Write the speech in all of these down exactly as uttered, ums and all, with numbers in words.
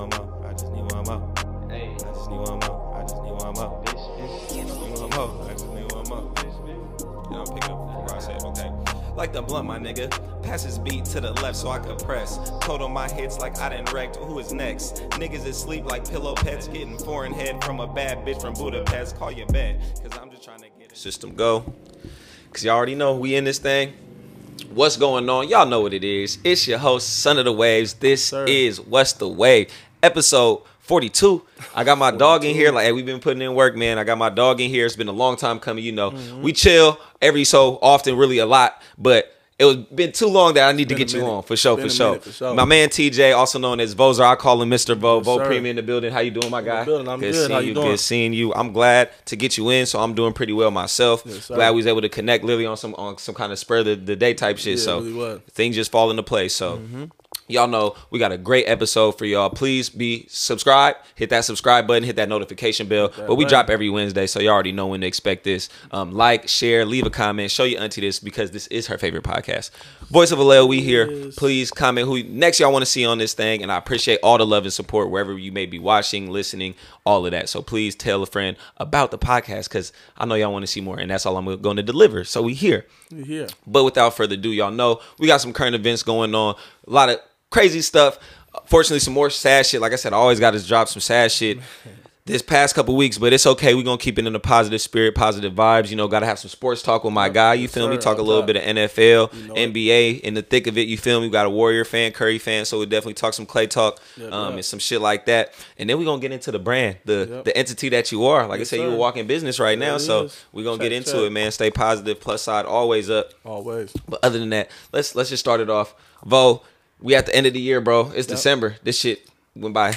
one more. I just need one more. Hey. I just need one more. I just need one more. Bitch, bitch. Need one more. I just need one more. Bitch, bitch. You know, pick up before I say it, okay? Like the blunt, my nigga. Pass his beat to the left so I could press. Cold on my hits like I done wrecked. Who is next? Niggas is sleep like pillow pets. Getting foreign head from a bad bitch from Budapest. Call your bed, cause I'm just trying to get it. System go. Cause y'all already know we in this thing. What's going on? Y'all know what it is. It's your host, Son of the Waves. This Sir. is What's the Wave, episode forty-two. I got my forty-two. Dog in here. Like, hey, we've been putting in work, man. I got my dog in here. It's been a long time coming, you know. Mm-hmm. We chill every so often, really a lot, but it was been too long that I need to get you on, for sure, for sure. for sure. My man T J, also known as Vozart, I call him Mister Vo. Yes, Vo Premium in the building. How you doing, my guy? Good, I'm good. Good. How you, you doing? Good seeing you. I'm glad to get you in, so I'm doing pretty well myself. Yes, glad we was able to connect literally on some on some kind of spur of the, the day type shit. Yeah, so really things just fall into place. So mm-hmm. y'all know we got a great episode for y'all. Please be subscribed. Hit that subscribe button. Hit that notification bell. That but we right. drop every Wednesday, so y'all already know when to expect this. Um, like, share, leave a comment. Show your auntie this because this is her favorite podcast. Voice of Aleo, we here. Yes. Please comment who next y'all want to see on this thing. And I appreciate all the love and support wherever you may be watching, listening, all of that. So please tell a friend about the podcast because I know y'all want to see more. And that's all I'm going to deliver. So we here. We here. But without further ado, y'all know we got some current events going on. A lot of crazy stuff. Fortunately, some more sad shit. Like I said, I always got to drop some sad shit this past couple weeks, but it's okay. We're going to keep it in a positive spirit, positive vibes. You know, got to have some sports talk with my guy. You feel me? Talk a little bit of N F L, N B A, in the thick of it. You feel me? We got a Warrior fan, Curry fan, so we definitely talk some Clay talk um, and some shit like that. And then we're going to get into the brand, the, the entity that you are. Like I said, you're a walking business right now, so we're going to get into it, man. Stay positive. Plus side, always up. Always. But other than that, let's let's just start it off. Vo, we at the end of the year, bro. It's yep. December. This shit went by.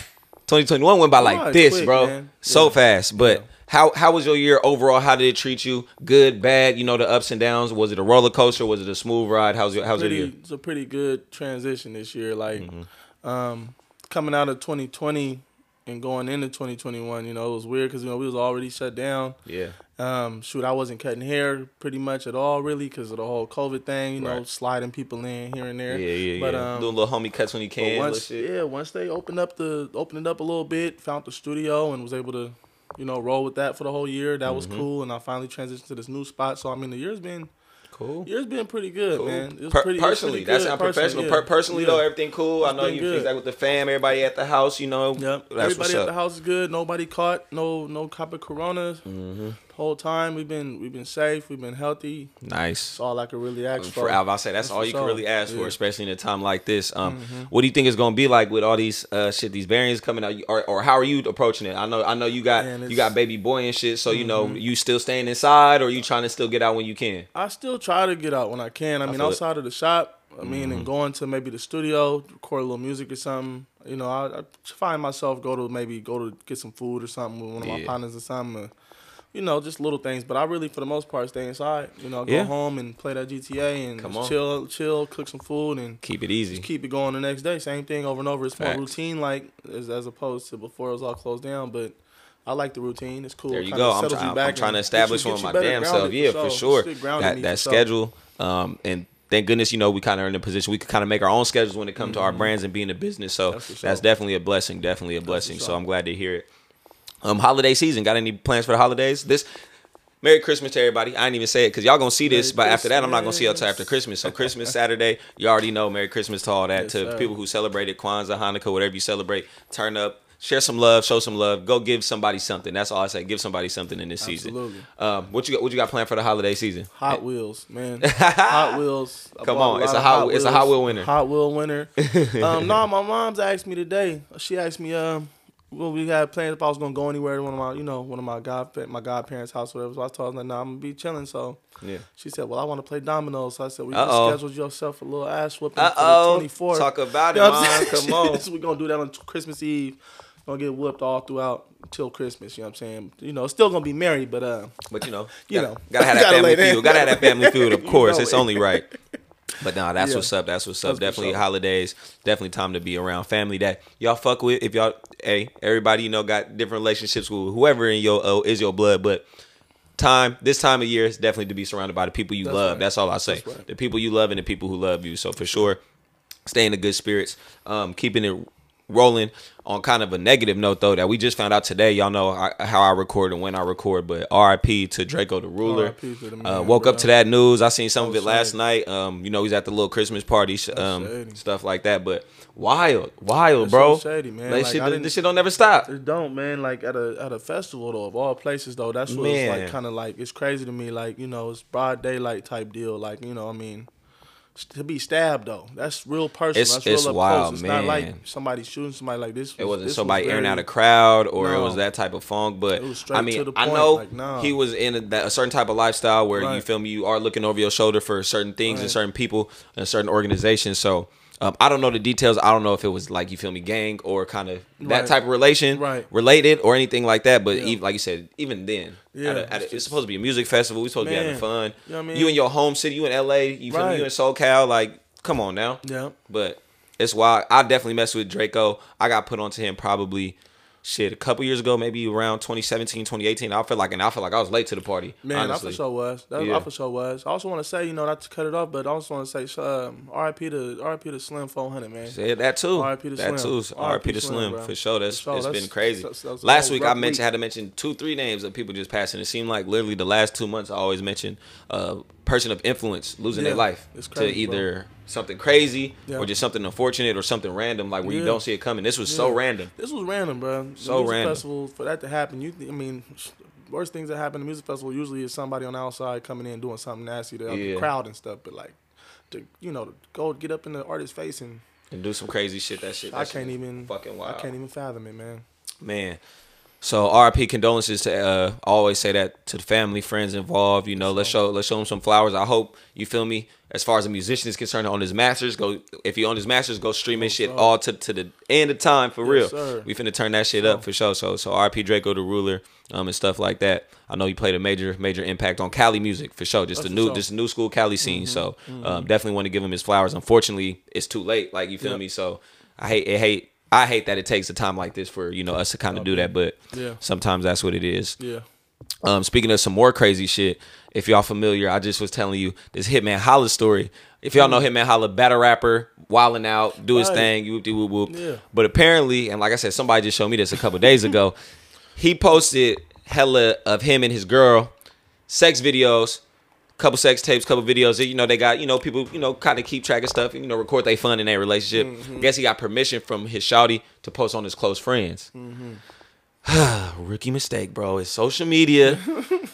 twenty twenty-one went by like oh, this, quick, bro. Man. So yeah. fast. But yeah. how how was your year overall? How did it treat you? Good, bad? You know, the ups and downs. Was it a roller coaster? Was it a smooth ride? How's your how's pretty, your year? It's a pretty good transition this year. Like mm-hmm. um, coming out of twenty twenty and going into twenty twenty-one, you know, it was weird because you know we was already shut down. Yeah. Um, shoot, I wasn't cutting hair pretty much at all, really, because of the whole COVID thing. You right. know, sliding people in here and there. Yeah, yeah, but, yeah. Um, doing little homie cuts when you can. Once, shit. Yeah, once they opened up the opened it up a little bit, found the studio, and was able to, you know, roll with that for the whole year. That mm-hmm. was cool, and I finally transitioned to this new spot. So I mean, the year's been. Cool. Yours been pretty good, cool. man. It was per pretty, personally, it was pretty that's good. Not professional. Yeah. Per personally, yeah. though, everything cool. It's I know you good. Things like with the fam, everybody at the house, you know. Yep. That's everybody what's at up. The house is good. Nobody caught no no cop of corona. Mm-hmm. Whole time we've been we've been safe, we've been healthy. Nice. That's all I could really ask for. for I'll say that's, that's all you sure. can really ask yeah. for, especially in a time like this. Um, mm-hmm. What do you think it's gonna be like with all these uh, shit, these variants coming out, or, or how are you approaching it? I know I know you got man, you got baby boy and shit, so mm-hmm. you know you still staying inside, or you trying to still get out when you can? I still try to get out when I can. I, I mean, outside it. Of the shop. I mean, mm-hmm. and going to maybe the studio, record a little music or something. You know, I, I find myself go to maybe go to get some food or something with one of yeah. my partners or something. Or, you know, just little things. But I really, for the most part, stay inside. You know, go yeah. home and play that G T A and just chill, chill, cook some food and keep it easy. Just keep it going the next day. Same thing over and over. It's Facts. more routine, like as, as opposed to before it was all closed down. But I like the routine. It's cool. There you go. I'm, try you I'm trying to establish one of my damn self. Yeah, for sure. For sure. That, that schedule um, and. Thank goodness, you know, we kind of are in a position we can kind of make our own schedules when it comes mm-hmm. to our brands and being a business. So that's, sure. that's definitely a blessing, definitely a blessing. Sure. So I'm glad to hear it. Um, holiday season. Got any plans for the holidays? This Merry Christmas to everybody. I didn't even say it because y'all going to see this, Merry but Christmas. After that, I'm not going to see y'all until after Christmas. So Christmas Saturday, you already know Merry Christmas to all that. Yes, to sir. people who celebrated Kwanzaa, Hanukkah, whatever you celebrate, turn up. Share some love, show some love. Go give somebody something. That's all I say. Give somebody something in this Absolutely. season. Um, what you got? What you got planned for the holiday season? Hot Wheels, man. Hot Wheels. Come on, it's a hot. Hot it's a Hot Wheel winner. Hot Wheel winner. um, no, my mom's asked me today. She asked me, um, well, we had plans if I was gonna go anywhere to one of my, you know, one of my god, my godparents' house, or whatever. So I told her, like, nah, I'm gonna be chilling. So yeah. She said, well, I want to play dominoes. So I said, well, you uh -oh. scheduled yourself a little ass whooping uh -oh. for the twenty-fourth. Talk about it, you know mom. Come on. We're gonna do that on Christmas Eve. Gonna get whooped all throughout till Christmas, you know what I'm saying? You know, still gonna be married, but uh But you know, you gotta, know gotta have that gotta family feud. Gotta have that family feud, of course. You know it's it. only right. But nah, that's yeah. what's up. That's what's up. That's definitely sure. holidays. Definitely time to be around family that y'all fuck with. If y'all hey, everybody you know got different relationships with whoever in your oh, is your blood, but time this time of year is definitely to be surrounded by the people you that's love. Right. That's all I say. Right. The people you love and the people who love you. So for sure, stay in the good spirits. Um, keeping it rolling on kind of a negative note, though, that we just found out today. Y'all know I, how I record and when I record, but R I P to Drakeo the Ruler. To the man, uh, woke bro. up to that news. I seen some oh, of it shit. last night. Um, you know, he's at the little Christmas party, um, stuff like that. But wild, wild, That's bro. So shady, man. Like, like, shit, this shit don't never stop. It don't, man. Like at a at a festival though, of all places though. That's what man. it's like. Kind of like it's crazy to me. Like you know, it's broad daylight type deal. Like you know, I mean. To be stabbed though, that's real personal. It's, that's real it's up wild, close. It's man. Not like somebody shooting somebody like this. Was, it wasn't this somebody was airing out a crowd or no. it was that type of funk. But I mean, I know like, no. he was in a, that, a certain type of lifestyle where right. you feel me, you are looking over your shoulder for certain things right. and certain people and certain organizations. So um, I don't know the details. I don't know if it was like you feel me, gang or kind of that right. type of relation right. related or anything like that. But yeah. even, like you said, even then. Yeah, at a, at a, it's supposed to be a music festival. We supposed man, to be having fun. You, know what I mean? You in your home city, you in L A, you feel right. me? You in SoCal. Like, come on now. Yeah. But it's wild. I definitely messed with Drakeo. I got put onto him probably shit a couple years ago, maybe around twenty seventeen, twenty eighteen. I feel like, and I feel like I was late to the party. Man, honestly. I for sure was. That, yeah. I for sure was. I also want to say, you know, not to cut it off, but I also want to say, um, R I P to R I P to Slim four hundred, man. Said that too. R I P to Slim. That too. R I P to Slim, Slim for sure. That's for sure. It's that's, been crazy. That's, that's last week I mentioned week. had to mention two, three names of people just passing. It seemed like literally the last two months I always mention a person of influence losing yeah, their life crazy, to either. Bro. Something crazy yeah. or just something unfortunate or something random like where yeah. you don't see it coming. This was yeah. so random. This was random, bro. So random. Festival, for that to happen, you th I mean, worst things that happen at music festival usually is somebody on the outside coming in doing something nasty to yeah. the crowd and stuff. But like, to, you know, to go get up in the artist's face and and do some crazy shit. That shit. That I shit can't even fucking wild. I can't even fathom it, man. Man. So R I P condolences to uh I always say that to the family, friends involved, you know, let's show let's show them some flowers. I hope you feel me, as far as a musician is concerned on his masters, go if you own his masters, go streaming oh, shit all to, to the end of time for yes, real. Sir. We finna turn that shit yeah. up for sure. So so R I P Drakeo the Ruler, um and stuff like that. I know he played a major, major impact on Cali music for sure. Just That's the new sure. just the new school Cali scene. Mm-hmm, so mm-hmm. um definitely want to give him his flowers. Unfortunately, it's too late, like you feel yep. me. So I hate it hate I hate that it takes a time like this for, you know, us to kind of do that, but yeah. sometimes that's what it is. Yeah. Um, speaking of some more crazy shit, if y'all familiar, I just was telling you this Hitman Holla story. If y'all know Hitman Holla, battle rapper, wilding out, do his right. thing, whoop de whoop whoop. Yeah. But apparently, and like I said, somebody just showed me this a couple days ago, he posted hella of him and his girl, sex videos, couple sex tapes, couple videos. You know, they got, you know, people, you know, kind of keep track of stuff and, you know, record they fun in their relationship. Mm-hmm. I guess he got permission from his shawty to post on his close friends. Mm-hmm. Rookie mistake, bro. It's social media.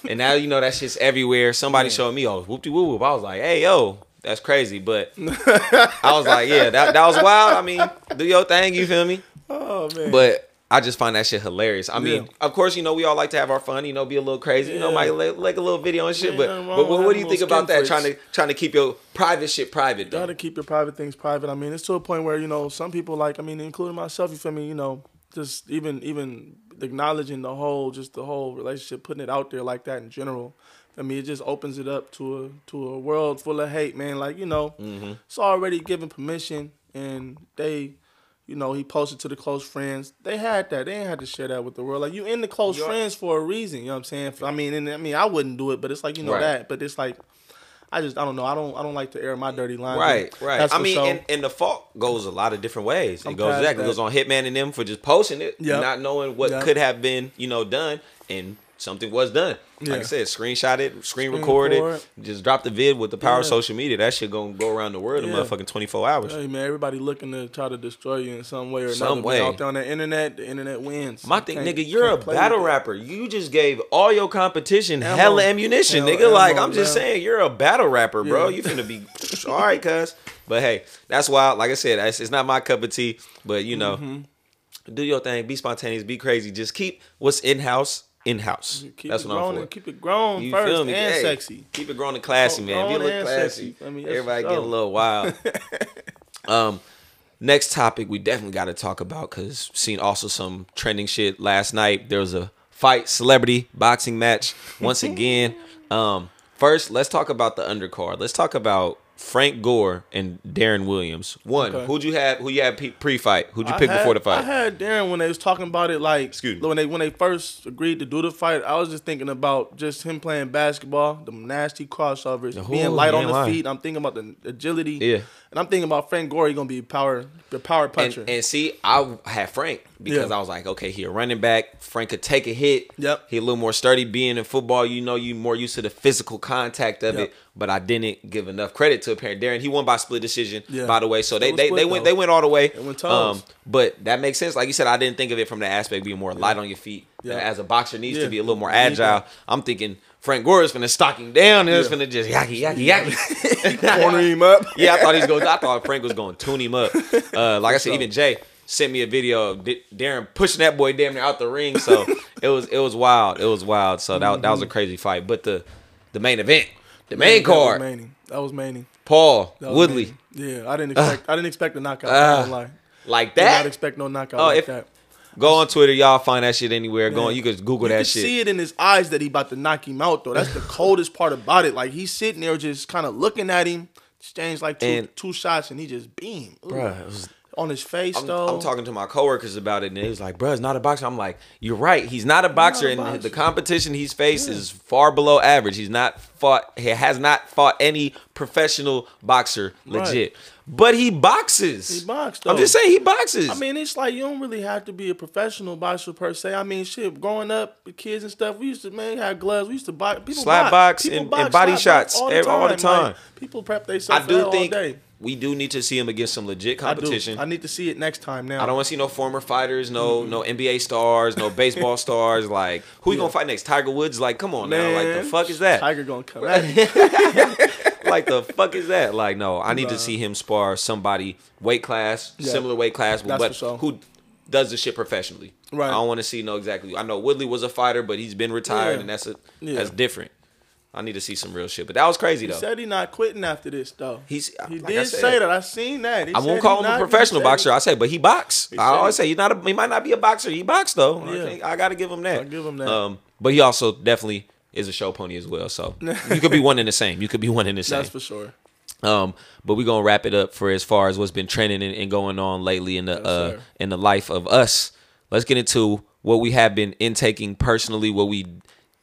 And now, you know, that shit's everywhere. Somebody yeah. showed me, oh, whoop-de-whoop-whoop. I was like, hey, yo, that's crazy. But I was like, yeah, that, that was wild. I mean, do your thing, you feel me? Oh, man. But I just find that shit hilarious. I mean, yeah. of course, you know, we all like to have our fun, you know, be a little crazy, yeah. you know, might like, like a little video and shit. Yeah, but but what, what do you think about that? Tricks. Trying to trying to keep your private shit private. Got to keep your private things private. I mean, it's to a point where, you know, some people like, I mean, including myself, you feel me, you know, just even even acknowledging the whole, just the whole relationship, putting it out there like that in general. I mean, it just opens it up to a to a world full of hate, man. Like, you know, mm-hmm. it's already given permission and they. You know, he posted to the close friends. They had that. They ain't had to share that with the world. Like, you in the close You're, friends for a reason. You know what I'm saying? I mean, and, I mean, I wouldn't do it, but it's like, you know right. that. But it's like, I just, I don't know. I don't I don't like to air my dirty line. Right, right. That's I mean, sure. and, and the fault goes a lot of different ways. I'm it goes exactly. It goes on Hitman and them for just posting it, yep. not knowing what yep. could have been, you know, done. And something was done. Like yeah. I said, screenshot it, screen, screen record it, just drop the vid with the power yeah. of social media. That shit gonna go around the world yeah. in motherfucking twenty-four hours. Hey, man, everybody looking to try to destroy you in some way or another. Some way. Out there on the internet, the internet wins. My thing, nigga, you're a battle rapper. You just gave all your competition ammo. hella ammunition, hella nigga. Ammo, like, I'm just saying, you're a battle rapper, bro. Yeah. You finna be, all right, cuz. But hey, that's why, like I said, it's not my cup of tea, but you know, mm-hmm. do your thing, be spontaneous, be crazy. Just keep what's in-house. In-house. That's what I'm for. And keep it grown you first feel me? and hey, sexy. Keep it grown and classy, oh, man. If you look classy, I mean, everybody getting a little wild. um, next topic we definitely got to talk about because seen also some trending shit last night. There was a fight, celebrity boxing match once again. um, first, let's talk about the undercard. Let's talk about Frank Gore and Deron Williams. One, okay. who'd you have? Who you had pre-fight? Who'd you I pick had, before the fight? I had Deron when they was talking about it. Like, excuse me. When they when they first agreed to do the fight, I was just thinking about just him playing basketball, the nasty crossovers, Ooh, being light on the lying. feet. I'm thinking about the agility. Yeah, and I'm thinking about Frank Gore. He's gonna be power the power puncher. And, and see, I had Frank because yeah. I was like, okay, he a running back. Frank could take a hit. Yep. He a little more sturdy. Being in football, you know, you more used to the physical contact of yep. it. But I didn't give enough credit to apparent Deron. He won by split decision, yeah. by the way. So they they, split, they went though. they went all the way. Went um, but that makes sense. Like you said, I didn't think of it from the aspect being more light yeah. on your feet. Yeah. As a boxer needs yeah. to be a little more agile. I'm thinking Frank Gore is finna stock him down and yeah. it's finna just yaki yaki yaki corner him up. Yeah, I thought he was going. I thought Frank was going to tune him up. Uh, like I said, even Jay sent me a video of Deron pushing that boy damn near out the ring. So it was it was wild. It was wild. So that mm-hmm. that was a crazy fight. But the the main event. The main that card. Was that was Manny. Paul was Woodley. Manny. Yeah, I didn't expect. Uh, I didn't expect a knockout. Uh, like, like that. Did not expect no knockout oh, like if, that. Go on Twitter, y'all find that shit anywhere. Man, go on, you can Google you that can shit. You see it in his eyes that he about to knock him out though. That's the coldest part about it. Like he's sitting there just kind of looking at him, exchange like two, and, two shots, and he just beamed. Bruh, on his face I'm, though. I'm talking to my coworkers about it, and he was like, "Bruh, it's not a boxer." I'm like, "You're right. He's not a boxer, not a boxer. and the competition he's faced yeah. is far below average. He's not fought. He has not fought any professional boxer, legit. Right. But he boxes. He boxes. I'm just saying he boxes. I mean, it's like you don't really have to be a professional boxer per se. I mean, shit. Growing up, the kids and stuff, we used to man have gloves. We used to box. People slap box, box and, box, and body shots all the time. All the time. Like, people prep themselves all day. We do need to see him against some legit competition. I, I need to see it next time now. I don't want to see no former fighters, no mm-hmm. no N B A stars, no baseball stars. Like, who yeah. you going to fight next? Tiger Woods? Like, come on man, now. Like, the fuck is that? Tiger going to come at Like, the fuck is that? Like, no, I need uh, to see him spar somebody weight class, yeah. similar weight class, but what, sure. who does this shit professionally. Right. I don't want to see no exactly. I know Woodley was a fighter, but he's been retired, yeah. and that's a, yeah. that's different. I need to see some real shit. But that was crazy, though. He said he not quitting after this, though. He's, he like did I said, say that. I seen that. He I won't call him a professional boxer. I say, but he box. He I always say, he's not a, he might not be a boxer. He boxed, though. Yeah. I, think I got to give him that. I give him that. Um, but he also definitely is a show pony as well. So you could be one in the same. You could be one in the same. That's for sure. Um, but we're going to wrap it up for as far as what's been trending and, and going on lately in the yes, uh, in the life of us. Let's get into what we have been intaking personally, what we...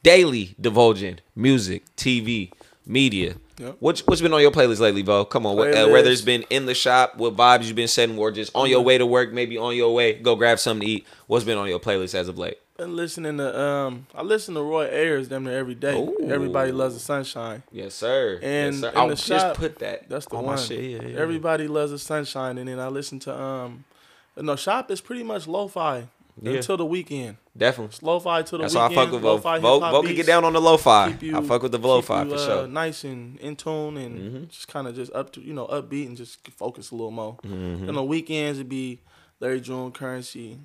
daily divulging music, T V, media. Yep. What's what's been on your playlist lately, Vo? Come on, what, uh, whether it's been in the shop, what vibes you've been setting, or just on your way to work, maybe on your way go grab something to eat. What's been on your playlist as of late? Been listening to um, I listen to Roy Ayers them every day. Ooh. Everybody Loves the Sunshine. Yes, sir. And yes, sir. I just shop, put that. That's the on one. My shit. Yeah, yeah, Everybody yeah. Loves the Sunshine, and then I listen to um, no shop is pretty much lo-fi. Yeah. Until the weekend. Definitely. It's lo-fi till the That's weekend. That's why I fuck with Vo. Vo, Vo can get down on the lo-fi. You, I fuck with the lo-fi for uh, sure. Nice and in tune and mm-hmm. just kind of just up to, you know, upbeat and just focus a little more. Mm-hmm. And the weekends it'd be Larry June, Currency.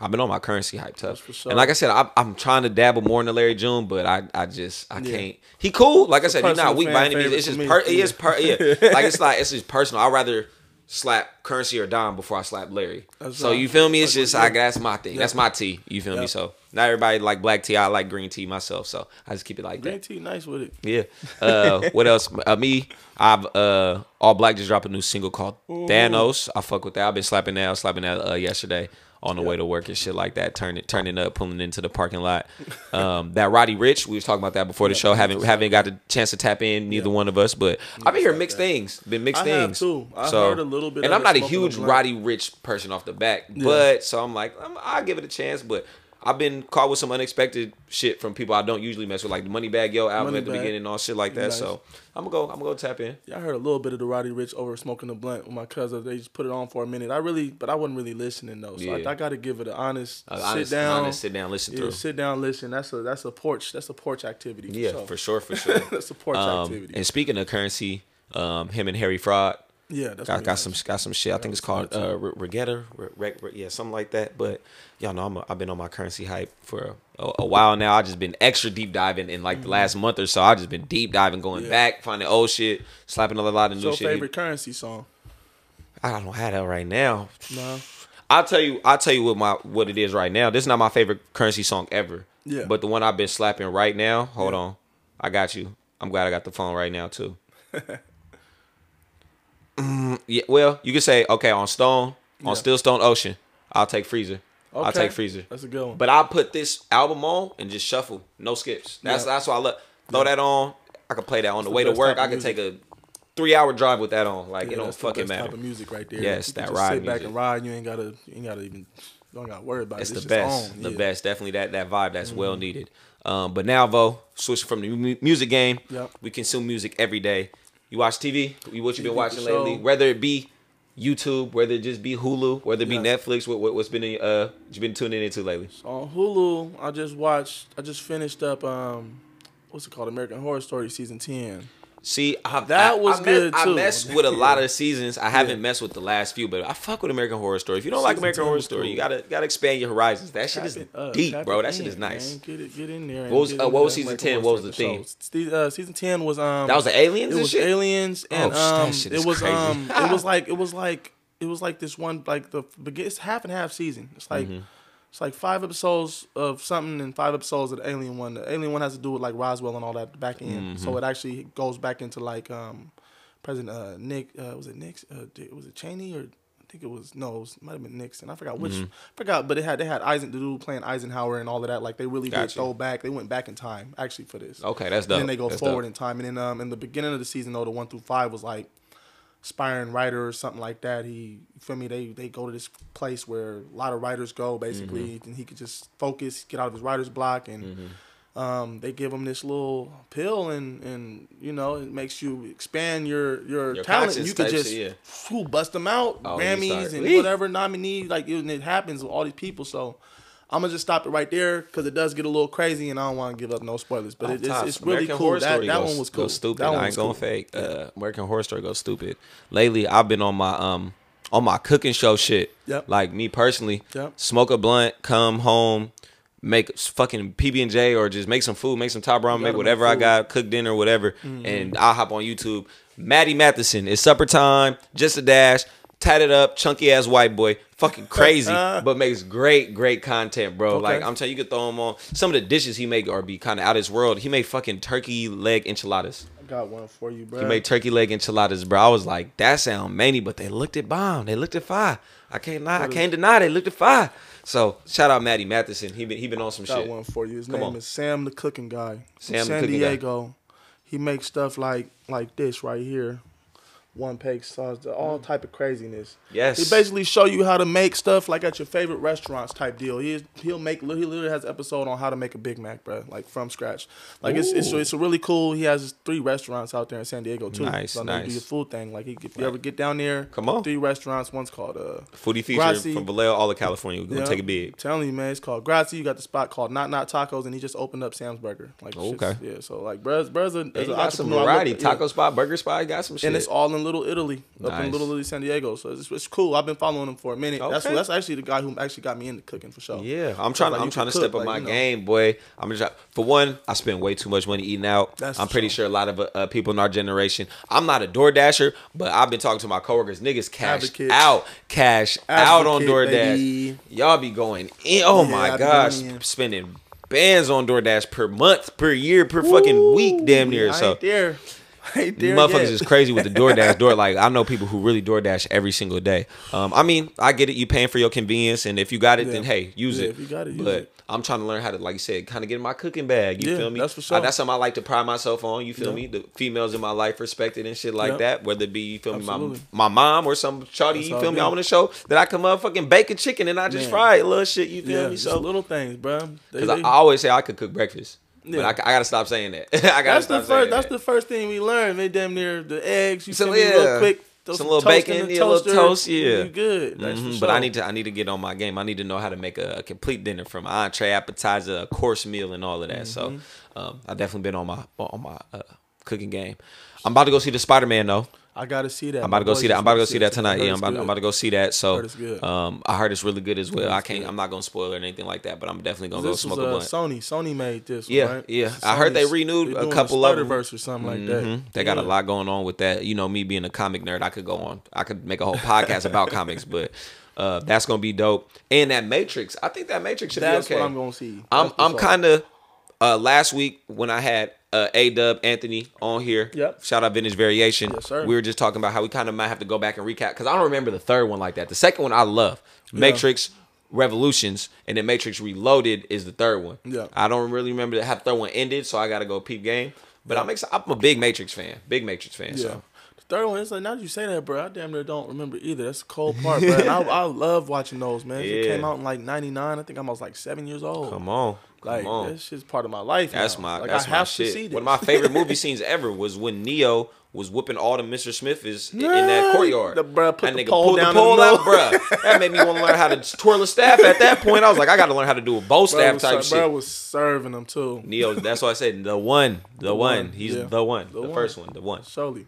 I've been on my Currency hype tough. For sure. And like I said, I, I'm trying to dabble more into Larry June, but I, I just, I yeah. can't. He cool. Like I said, he's not weak by any means. It's just, per, yeah. it's per, yeah. like it's like, it's just personal. I'd rather... slap Currency or Dom before I slap Larry. That's so right. you feel me? It's just I that's my thing. Yep. That's my tea. You feel yep. me? So not everybody like black tea. I like green tea myself. So I just keep it like green that. Green tea, nice with it. Yeah. Uh, what else? Uh, me, I've uh, All Black just dropped a new single called Ooh. Thanos. I fuck with that. I've been slapping that. I was slapping that uh, yesterday on the yep. way to work and shit like that. Turning, turning up, pulling into the parking lot. Um, that Roddy Ricch, we was talking about that before the yep. show. Haven't haven't got the chance to tap in. Neither yep. one of us, but I've been hearing mixed that. things. Been mixed I things. I too. I so, heard a little bit. And of I'm not a huge Roddy Ricch person off the back, yeah. but so I'm like, I'm, I'll give it a chance. But I've been caught with some unexpected shit from people I don't usually mess with, like the Moneybag Yo album Money at the beginning and all shit like that. Nice. So I'm gonna go. I'm gonna go tap in. Yeah, I heard a little bit of the Roddy Ricch over smoking the blunt with my cousin. They just put it on for a minute. I really, but I wasn't really listening though. So yeah. I, I got to give it an honest, uh, honest sit down, honest sit down, listen yeah, through, sit down, listen. That's a that's a porch. That's a porch activity. For yeah, sure. for sure, for sure. That's a porch um, activity. And speaking of Currency, um, him and Harry Fraud. Yeah, that's got, got nice. some got some shit. I, I think it's called uh, Regatta, yeah, something like that. But y'all know I'm a, I've been on my Currency hype for a, a, a while now. I've just been extra deep diving in like mm-hmm. the last month or so. I've just been deep diving, going yeah. back, finding old shit, slapping a lot of new shit. What's your favorite Currency song? I don't have that right now. No, I'll tell you. I'll tell you what my what it is right now. This is not my favorite Currency song ever. Yeah, but the one I've been slapping right now. Hold yeah. on, I got you. I'm glad I got the phone right now too. Mm, yeah, well, you could say, okay, on Stone, yeah. on Still Stone Ocean, I'll take Freezer. Okay. I'll take Freezer. That's a good one. But I'll put this album on and just shuffle. No skips. That's yeah. that's why I love. Throw yeah. that on. I can play that on the, the way to work. I can music. take a three hour drive with that on. Like, yeah, it don't fucking matter. That's type of music right there. Yes, you that can just ride sit music. back and ride. You ain't got to you ain't gotta even, you don't got to worry about it's it. It's the best. On. The yeah. best. Definitely that, that vibe that's mm-hmm. well needed. Um, But now, Vo, switching from the music game, yep. we consume music every day. You watch T V? What you been watching lately? Whether it be YouTube, whether it just be Hulu, whether it be yeah. Netflix, what, what, what's been uh you been tuning into lately? On Hulu, I just watched, I just finished up, um, what's it called, American Horror Story Season ten. See, I've, that I, was I good mess, too. I messed with a lot of the seasons. I haven't yeah. messed with the last few, but I fuck with American Horror Story. If you don't season like American Horror Story, cool. you gotta gotta expand your horizons. That shit is up, deep, bro. In, that shit is nice. Man. Get it, get in there. What was, uh, what was season ten? What was the theme? Uh, season ten was um. That was the aliens. It was and shit? aliens, and oh, um, that shit is it was crazy. um, it was like it was like it was like this one like the it's half and half season. It's like. Mm-hmm. It's like five episodes of something and five episodes of the Alien one. The Alien one has to do with like Roswell and all that back end. Mm-hmm. So it actually goes back into like um, President uh, Nick. Uh, was it Nick? Uh, was it Cheney or I think it was no. It was, might have been Nixon. I forgot which. Mm-hmm. I forgot, but it had they had Eisen, the dude playing Eisenhower and all of that. Like they really gotcha. did throw back. They went back in time actually for this. Okay, that's dope. And then they go that's forward dope. in time. And then um, in the beginning of the season though, the one through five was like. Aspiring writer or something like that. He, you feel me? They they go to this place where a lot of writers go basically, mm-hmm. and he could just focus, get out of his writer's block, and mm-hmm. um, they give him this little pill, and and you know it makes you expand your your, your talent. And you could just yeah. whoo, bust them out, oh, Grammys and whatever nominee. Like it, it happens with all these people, so. I'm going to just stop it right there because it does get a little crazy and I don't want to give up no spoilers. But it, it's, it's really American cool. That, that goes, one was cool. Stupid. That one I ain't going to cool. fake. Yeah. Uh, American Horror Story goes stupid. Lately, I've been on my um on my cooking show shit. Yep. Like me personally, yep. smoke a blunt, come home, make fucking P B and J or just make some food, make some top ramen, make whatever make I got, cook dinner, whatever. Mm-hmm. And I'll hop on YouTube. Matty Matheson, it's supper time, just a dash. Tatted up, chunky ass white boy, fucking crazy, but makes great, great content, bro. Okay. Like I'm telling you, you could throw him on. Some of the dishes he make are be kind of out of his world. He made fucking turkey leg enchiladas. I got one for you, bro. He made turkey leg enchiladas, bro. I was like, that sound many, but they looked at bomb. They looked at fire. I can't lie, I can't deny they looked at fire. So shout out Matty Matheson. He been he been on some shit. I got shit. one for you. His Come name on. is Sam the Cooking Guy. Sam San the Cooking Diego. Guy. He makes stuff like like this right here. One page sauce, all type of craziness. Yes, they basically show you how to make stuff like at your favorite restaurants type deal. He he'll make he literally has an episode on how to make a Big Mac, bro, like from scratch. Like it's, it's it's a really cool. He has three restaurants out there in San Diego too. Nice, so nice. You do your food thing. Like he, if you ever get down there, come on. Three restaurants. One's called uh, Foodie Feature Grazie. From Vallejo, all of California. We're gonna yeah. take a big. I'm telling you, man, it's called Grazie. You got the spot called Not Not Tacos, and he just opened up Sam's Burger. Like oh, okay, yeah. So like, bro's bro's a there's got some variety. Taco yeah. spot, burger spot, he got some shit, and it's all in. Little Italy, up nice. in Little Italy, San Diego. So it's, it's cool. I've been following him for a minute. Okay. That's that's actually the guy who actually got me into cooking for sure. Yeah, I'm trying. Like I'm trying to cook, step up like, my you know. game, boy. I'm just for one. I spend way too much money eating out. That's I'm pretty sure. sure a lot of uh, people in our generation. I'm not a DoorDasher, but I've been talking to my coworkers. Niggas cash Advocate. out, cash Advocate, out on DoorDash. Y'all be going in. Oh yeah, my gosh, spending bands on DoorDash per month, per year, per Woo, fucking week, damn near. I so. Ain't there. Right Motherfuckers yet. is crazy with the DoorDash door. Like I know people who really DoorDash every single day. Um, I mean, I get it. You paying for your convenience, and if you got it, yeah. then hey, use yeah, it. If you got it, use but it. I'm trying to learn how to, like you said, kind of get in my cooking bag. You yeah, feel me? That's for sure. I, that's something I like to pride myself on. You feel yeah. me? The females in my life respected and shit like yeah. that. Whether it be you feel Absolutely. me, my, my mom or some shawty. You feel me? I want to show that I can motherfucking bake a chicken and I just Man. fry it, little shit. You feel yeah, me? So little things, bro. Because I, I always say I could cook breakfast. Yeah. But I, I gotta stop saying that. I gotta that's stop the first, saying That's that. the first thing we learned. They damn near the eggs. You some, yeah. real quick, some, some little bacon, yeah, a little toast. Yeah, you good. That's mm-hmm. sure. But I need to. I need to get on my game. I need to know how to make a, a complete dinner from entree, appetizer, a course meal, and all of that. Mm-hmm. So um, I've definitely been on my on my uh, cooking game. I'm about to go see the Spider-Man though. I gotta see that. I'm about to go see that. I'm about to go see that tonight. Yeah, I'm about, I'm about to go see that. So, um, I heard it's really good as well. I can't. I'm not gonna spoil it or anything like that. But I'm definitely gonna go smoke a blunt. Sony, Sony made this. Yeah, yeah. I heard they renewed a couple of Spider-Verse or something like that. They got a lot going on with that. You know, me being a comic nerd, I could go on. I could make a whole podcast about comics, but. Uh, that's gonna be dope. And that Matrix, I think that Matrix should be okay. That's what I'm gonna see. I'm, I'm kind of. Uh, last week when I had uh, A-Dub, Anthony on here. Yep. Shout out Vintage Variation. Yes, sir. We were just talking about how we kind of might have to go back and recap because I don't remember the third one like that. The second one I love. Yeah. Matrix Revolutions, and then Matrix Reloaded is the third one. Yeah. I don't really remember how the third one ended, so I got to go peep game. But yeah. I'm, ex I'm a big Matrix fan. Big Matrix fan. Yeah. So. Third one, it's like, now that you say that, bro, I damn near don't remember either. That's a cold part, bro. And I, I love watching those, man. Yeah. It came out in like ninety-nine. I think I was like seven years old. Come on. Come like, on. This shit's part of my life. That's now. my, like, that's I have my shit. To see this. One of my favorite movie scenes ever was when Neo was whooping all the Mister Smiths in that courtyard. The bruh put that the nigga pole pulled down the pole out, bruh. That made me want to learn how to twirl a staff. At that point, I was like, I got to learn how to do a bow staff type bruh shit. Bruh was serving them too. Neo, that's why I said the one, the, the one. one. He's yeah. the one, the, the one. first one, the one. Surely.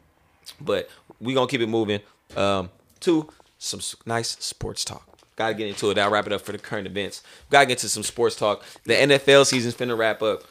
But we gonna keep it moving. Um, to some nice sports talk. Gotta get into it. I'll wrap it up for the current events. Gotta get to some sports talk. The N F L season's finna wrap up,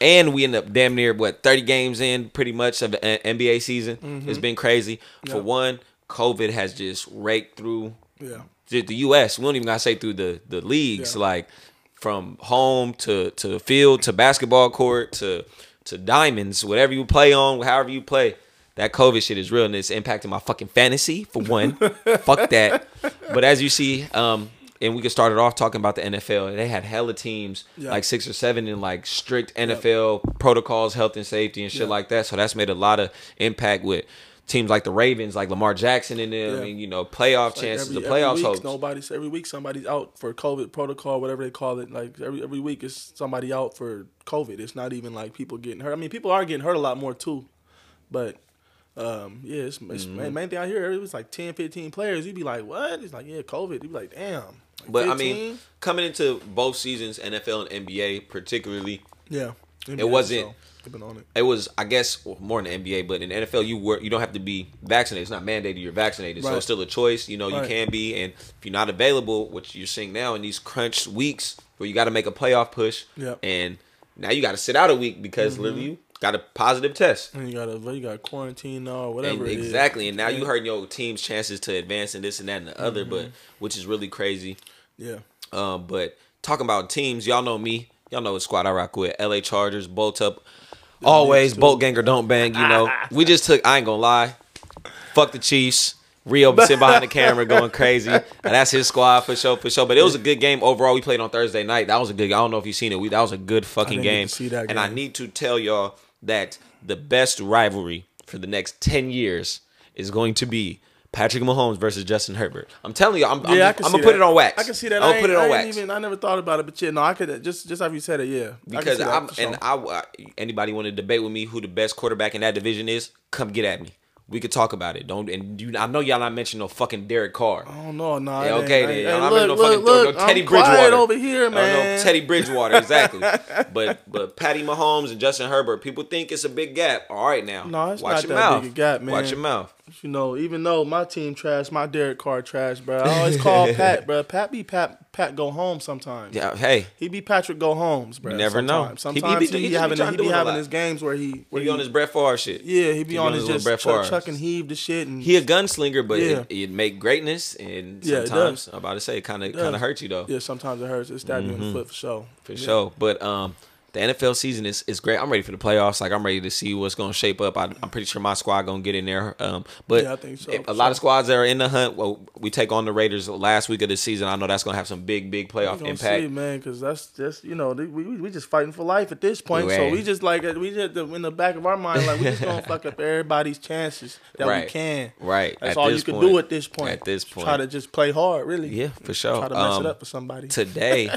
and we end up damn near what thirty games in, pretty much of the N B A season. Mm-hmm. It's been crazy. Yeah. For one, COVID has just raked through. Yeah. The U S. We don't even gotta say through the the leagues, yeah. like from home to to field to basketball court to to diamonds, whatever you play on, however you play. That COVID shit is real, and it's impacting my fucking fantasy, for one. Fuck that. But as you see, um, and we can start it off talking about the N F L. They had hella teams, yeah. like six or seven, in like strict N F L yeah. protocols, health and safety, and shit yeah. like that. So that's made a lot of impact with teams like the Ravens, like Lamar Jackson in there. Yeah. I mean, you know, playoff like chances, every, the playoffs hopes. Nobody's, every week somebody's out for COVID protocol, whatever they call it. Like every, every week is somebody out for COVID. It's not even like people getting hurt. I mean, people are getting hurt a lot more too, but... Um, yeah, it's, it's mm-hmm. main, main thing out here, it was like ten, fifteen players. You'd be like, what? It's like, yeah, COVID. You'd be like, damn. Like but, fifteen? I mean, coming into both seasons, N F L and N B A particularly. Yeah. N B A, it wasn't. So. Been on it. It was, I guess, well, more in the N B A, but in the N F L, you work, you don't have to be vaccinated. It's not mandated you're vaccinated. Right. So it's still a choice. You know, right. you can be. And if you're not available, which you're seeing now in these crunch weeks where you got to make a playoff push. Yeah. And now you got to sit out a week because mm-hmm. literally you got a positive test. And you got to you got quarantine or whatever. And exactly. It is. And now yeah. you hurting your team's chances to advance and this and that and the other, mm-hmm. but which is really crazy. Yeah. Um, but talking about teams, y'all know me. Y'all know what squad I rock with. L A Chargers, bolt up. Them Always, bolt gang or don't bang, you know. We just took, I ain't going to lie, fuck the Chiefs. Rio sitting behind the camera going crazy. And that's his squad for sure, for sure. But it was a good game overall. We played on Thursday night. That was a good, I don't know if you've seen it. We, that was a good fucking game. See that game. And I need to tell y'all that the best rivalry for the next ten years is going to be Patrick Mahomes versus Justin Herbert. I'm telling you, I'm, yeah, I'm, I'm going to put it on wax. I can see that. I'm going to put it on I wax. Even, I never thought about it, but yeah, no, I could, just just after you said it, yeah. Because I I'm, sure. and I, anybody want to debate with me who the best quarterback in that division is, come get at me. We could talk about it. Don't and you, I know y'all not mentioning no fucking Derek Carr. Oh no, no. Nah, yeah, okay then. Hey, look, no look, look. No Teddy I'm Bridgewater quiet over here, man. No Teddy Bridgewater, exactly. but but Patty Mahomes and Justin Herbert, people think it's a big gap. All right now, no, it's watch not your that mouth. Big a gap, man. Watch your mouth. You know, even though my team trash, my Derek Carr trash, bro. I always call Pat, bro. Pat be Pat. Pat go home sometimes. Yeah, hey. He be Patrick go homes, bro. You never sometimes. know. Sometimes he be, he he be having, he be having his games where he where he, he on his Brett Favre shit. Yeah, he be, he be on, on his, his just chuck, chuck and heave the shit. And he a gunslinger, but yeah. it, it make greatness. And sometimes yeah, I'm about to say it kind of kind of hurts you though. Yeah, sometimes it hurts. It's stabbing mm-hmm. in the foot for sure. For yeah. sure, but um. the N F L season is, is great. I'm ready for the playoffs. Like I'm ready to see what's going to shape up. I, I'm pretty sure my squad going to get in there. Um, but yeah, I think so, a sure. lot of squads that are in the hunt. Well, we take on the Raiders last week of the season. I know that's going to have some big, big playoff impact, see, man. Because that's just you know we, we we just fighting for life at this point. Right. So we just like we just in the back of our mind like we just going to fuck up everybody's chances that right. we can. Right. That's at all you can point, do at this point. At this point, try to just play hard, really. Yeah, for sure. Try to mess um, it up for somebody. Today,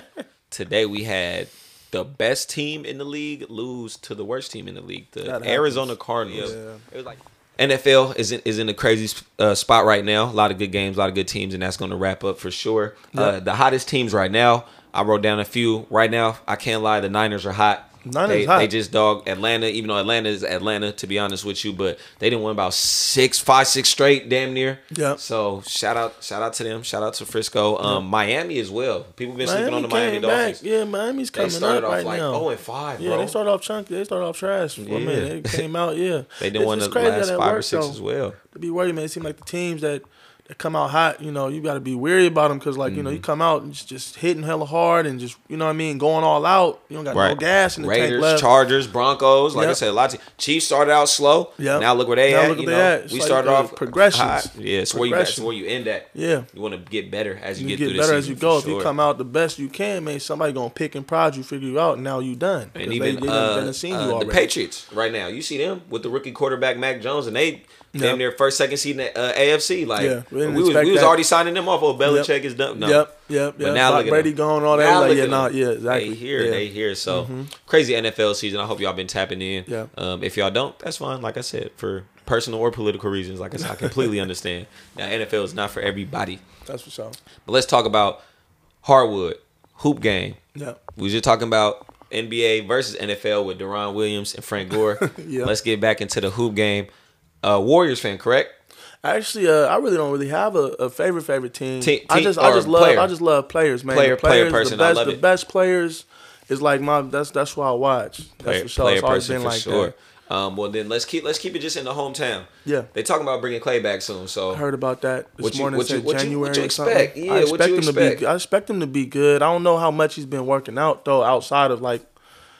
today we had. The best team in the league lose to the worst team in the league. The Arizona Cardinals. Yeah. It was like N F L is in, is in a crazy uh, spot right now. A lot of good games, a lot of good teams, and that's going to wrap up for sure. Yeah. Uh, the hottest teams right now, I wrote down a few. Right now, I can't lie, the Niners are hot. Niners they, hot. They just dog Atlanta, even though Atlanta is Atlanta, to be honest with you, but they didn't win about six, five, six straight, damn near. Yeah. So shout out, shout out to them. Shout out to Frisco, um, yeah. Miami as well. People been Miami sleeping on the Miami Dolphins. Back. Yeah, Miami's coming they started up off right like now. oh and five. Yeah, bro. They started off chunky. They started off trash. Yeah. Well, man, they came out. Yeah. They didn't win the last five work, or six though, as well. To be worried, man. It seemed like the teams that that come out hot, you know, you got to be wary about them because, like, mm-hmm. you know, you come out and just, just hitting hella hard and just, you know what I mean, going all out. You don't got right. no gas in the Raiders, tank left. Chargers, Broncos. Like yep. I said, lots of Chiefs started out slow. Yeah. Now look where they now at. Look you know, at. We like started off progressions. High. Yeah, it's where, you, that's where you end at. Yeah. You want to get better as you, you get, get through the season. You get better as you go. If sure. you come out the best you can, man, somebody going to pick and prod you, figure you out, and now you done. And even they, uh, they seen uh, you already. The Patriots right now, you see them with the rookie quarterback Mac Jones, and they damn yep. near first, second seed in the uh, A F C. Like, yeah, we, we, was, we was already signing them off. Oh, Belichick yep. is done. No. Yep, yep, yep. But now look at Brady going all that. Now like, yeah, nah, yeah, exactly. They here, yeah. they here. So, mm-hmm. crazy N F L season. I hope y'all been tapping in. Yeah. Um, if y'all don't, that's fine. Like I said, for personal or political reasons, like I said, I completely understand. Now, N F L is not for everybody. That's for sure. But let's talk about hardwood, hoop game. Yeah. We was just talking about N B A versus N F L with Deron Williams and Frank Gore. yeah. Let's get back into the hoop game. Uh, Warriors fan, correct? Actually, uh, I really don't really have a, a favorite favorite team. Te- te- I just, I just love, player. I just love players, man. Player, players, player, person. The best, I love it. The best players is like my. That's that's why I watch. That's player, for sure. Player, it's always person been like sure. that. Um, well, then let's keep let's keep it just in the hometown. Yeah, they talking about bringing Clay back soon. So I heard about that this what you, morning. What you, what January. You, what you expect? Yeah, I expect what you him expect? to be. I expect him to be good. I don't know how much he's been working out though, outside of like.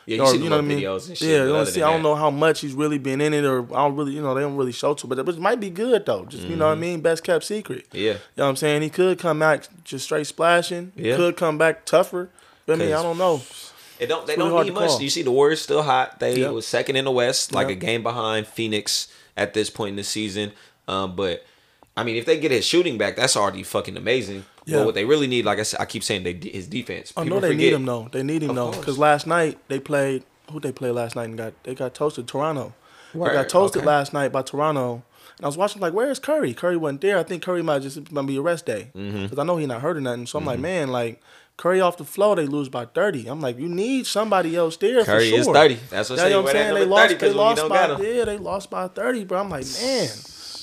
Yeah, you, or, see you know what I mean? Videos and shit. Yeah, you see, I don't that. know how much he's really been in it, or I don't really, you know, they don't really show to, but it might be good though. Just mm-hmm. you know what I mean? Best kept secret. Yeah, you know what I'm saying? He could come back just straight splashing. Yeah, could come back tougher. I mean, I don't know. It don't. They really don't need much. Call. You see, the Warriors still hot. They yep. was second in the West, like yep. a game behind Phoenix at this point in the season. Um, but I mean, if they get his shooting back, that's already fucking amazing. Yeah. Well, what they really need, like I said, I keep saying, they his defense. People I know they forget. need him though. They need him of though, because last night they played. Who they played last night and got they got toasted. Toronto. Word. They got toasted okay. last night by Toronto. And I was watching like, where is Curry? Curry wasn't there. I think Curry might just might be a rest day because mm-hmm. I know he's not hurting nothing. So I'm mm-hmm. like, man, like. Curry off the floor, they lose by thirty. I'm like, you need somebody else there. Curry for sure. is thirty. That's what, you know what I'm saying. They lost. They lost by yeah. They lost by thirty, bro. I'm like, man,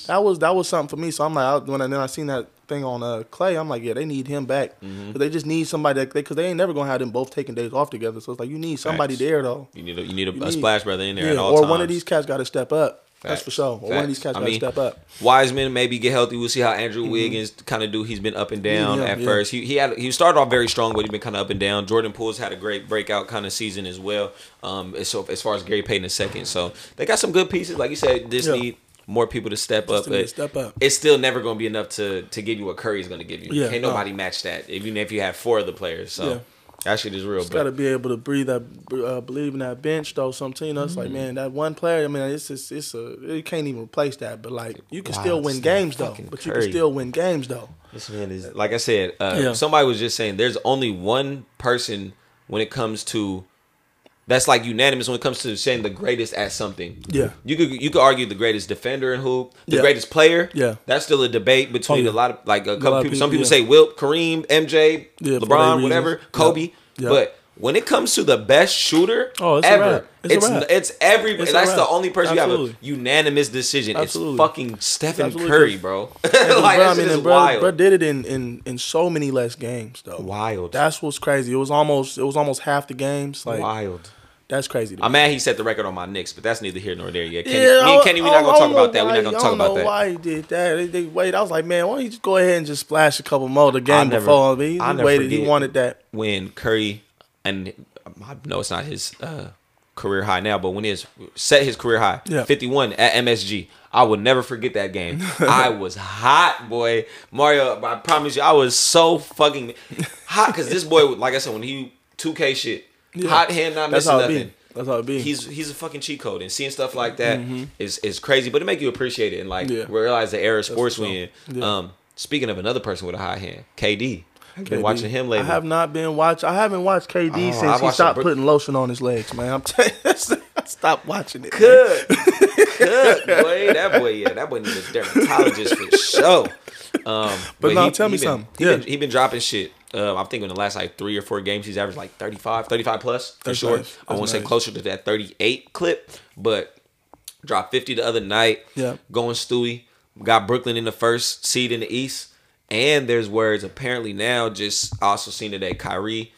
that was that was something for me. So I'm like, when I, then I seen that thing on uh, Clay, I'm like, yeah, they need him back. Mm-hmm. But they just need somebody that because they, they ain't never gonna have them both taking days off together. So it's like you need somebody Facts. there though. You need a, you need a, you a need, splash brother in there yeah, at all or times. Or one of these cats got to step up. That's Facts. for sure. Facts. One of these cats got to step up. Wiseman maybe get healthy. We'll see how Andrew mm-hmm. Wiggins kind of do. He's been up and down yeah, at yeah. first. He he had he started off very strong, but he's been kind of up and down. Jordan Poole's had a great breakout kind of season as well. Um, so as far as Gary Payton the second, so they got some good pieces. Like you said, just yeah. need more people to step just up. To but step up. It's still never going to be enough to to give you what Curry's going to give you. Yeah, Can't nobody no. match that. Even if you have four other players, so. Yeah. That shit is real. Just got to be able to breathe, that, uh, believe in that bench, though. Something, you know, it's mm-hmm. like, man, that one player, I mean, it's just, it's a, you can't even replace that. But, like, you can wow, still win games, though. But Curry. you can still win games, though. This man is, like I said, uh, yeah. somebody was just saying there's only one person when it comes to, that's like unanimous when it comes to saying the greatest at something. Yeah. You could you could argue the greatest defender in hoop, the yeah. greatest player. Yeah. That's still a debate between oh, yeah. a lot of, like a couple a people. people. Some people yeah. say Wilt, Kareem, M J, yeah, LeBron, whatever, Kobe. Yep. Yep. But when it comes to the best shooter oh, it's ever, it's it's, it's every it's that's the only person Absolutely. you have a unanimous decision. Absolutely. It's fucking Stephen Absolutely. Curry, bro. like that shit is wild. Bro did it in, in, in so many less games though. Wild. That's what's crazy. It was almost it was almost half the games. Like, wild. That's crazy. To I'm mad he set the record on my Knicks, but that's neither here nor there yet. Kenny, yeah, me and Kenny, we're not gonna talk about that. We're not gonna talk about that. I don't know why he did that. They, they waited. I was like, man, why don't you just go ahead and just splash a couple more the game never, before? I mean, he I never waited. He wanted that. When Curry, and I know it's not his uh, career high now, but when he set his career high, yeah. fifty-one at M S G, I will never forget that game. I was hot, boy. Mario, I promise you, I was so fucking hot because this boy, like I said, when he two K shit. Yeah. Hot hand, not That's missing how it nothing. Be. That's how it be. He's he's a fucking cheat code, and seeing stuff like that mm-hmm. is is crazy. But it make you appreciate it and like yeah. realize the era of sports we in. Yeah. Um, speaking of another person with a hot hand, K D. I've been watching him lately. I have not been watch. I haven't watched K D oh, since watched he stopped Br- putting lotion on his legs. Man, I'm telling you, stop watching it. Good, good boy. That boy, yeah, that boy needs a dermatologist for sure. Um, but, but now tell he me been, something. He yeah, been, he been dropping shit. Uh, I'm thinking in the last like three or four games, he's averaged like thirty-five, thirty-five plus for That's sure. Nice. I want to nice. say closer to that thirty-eight clip, but dropped fifty the other night. Yeah, going Stewie got Brooklyn in the first seed in the East, and there's words apparently now. Just also seen today, Kyrie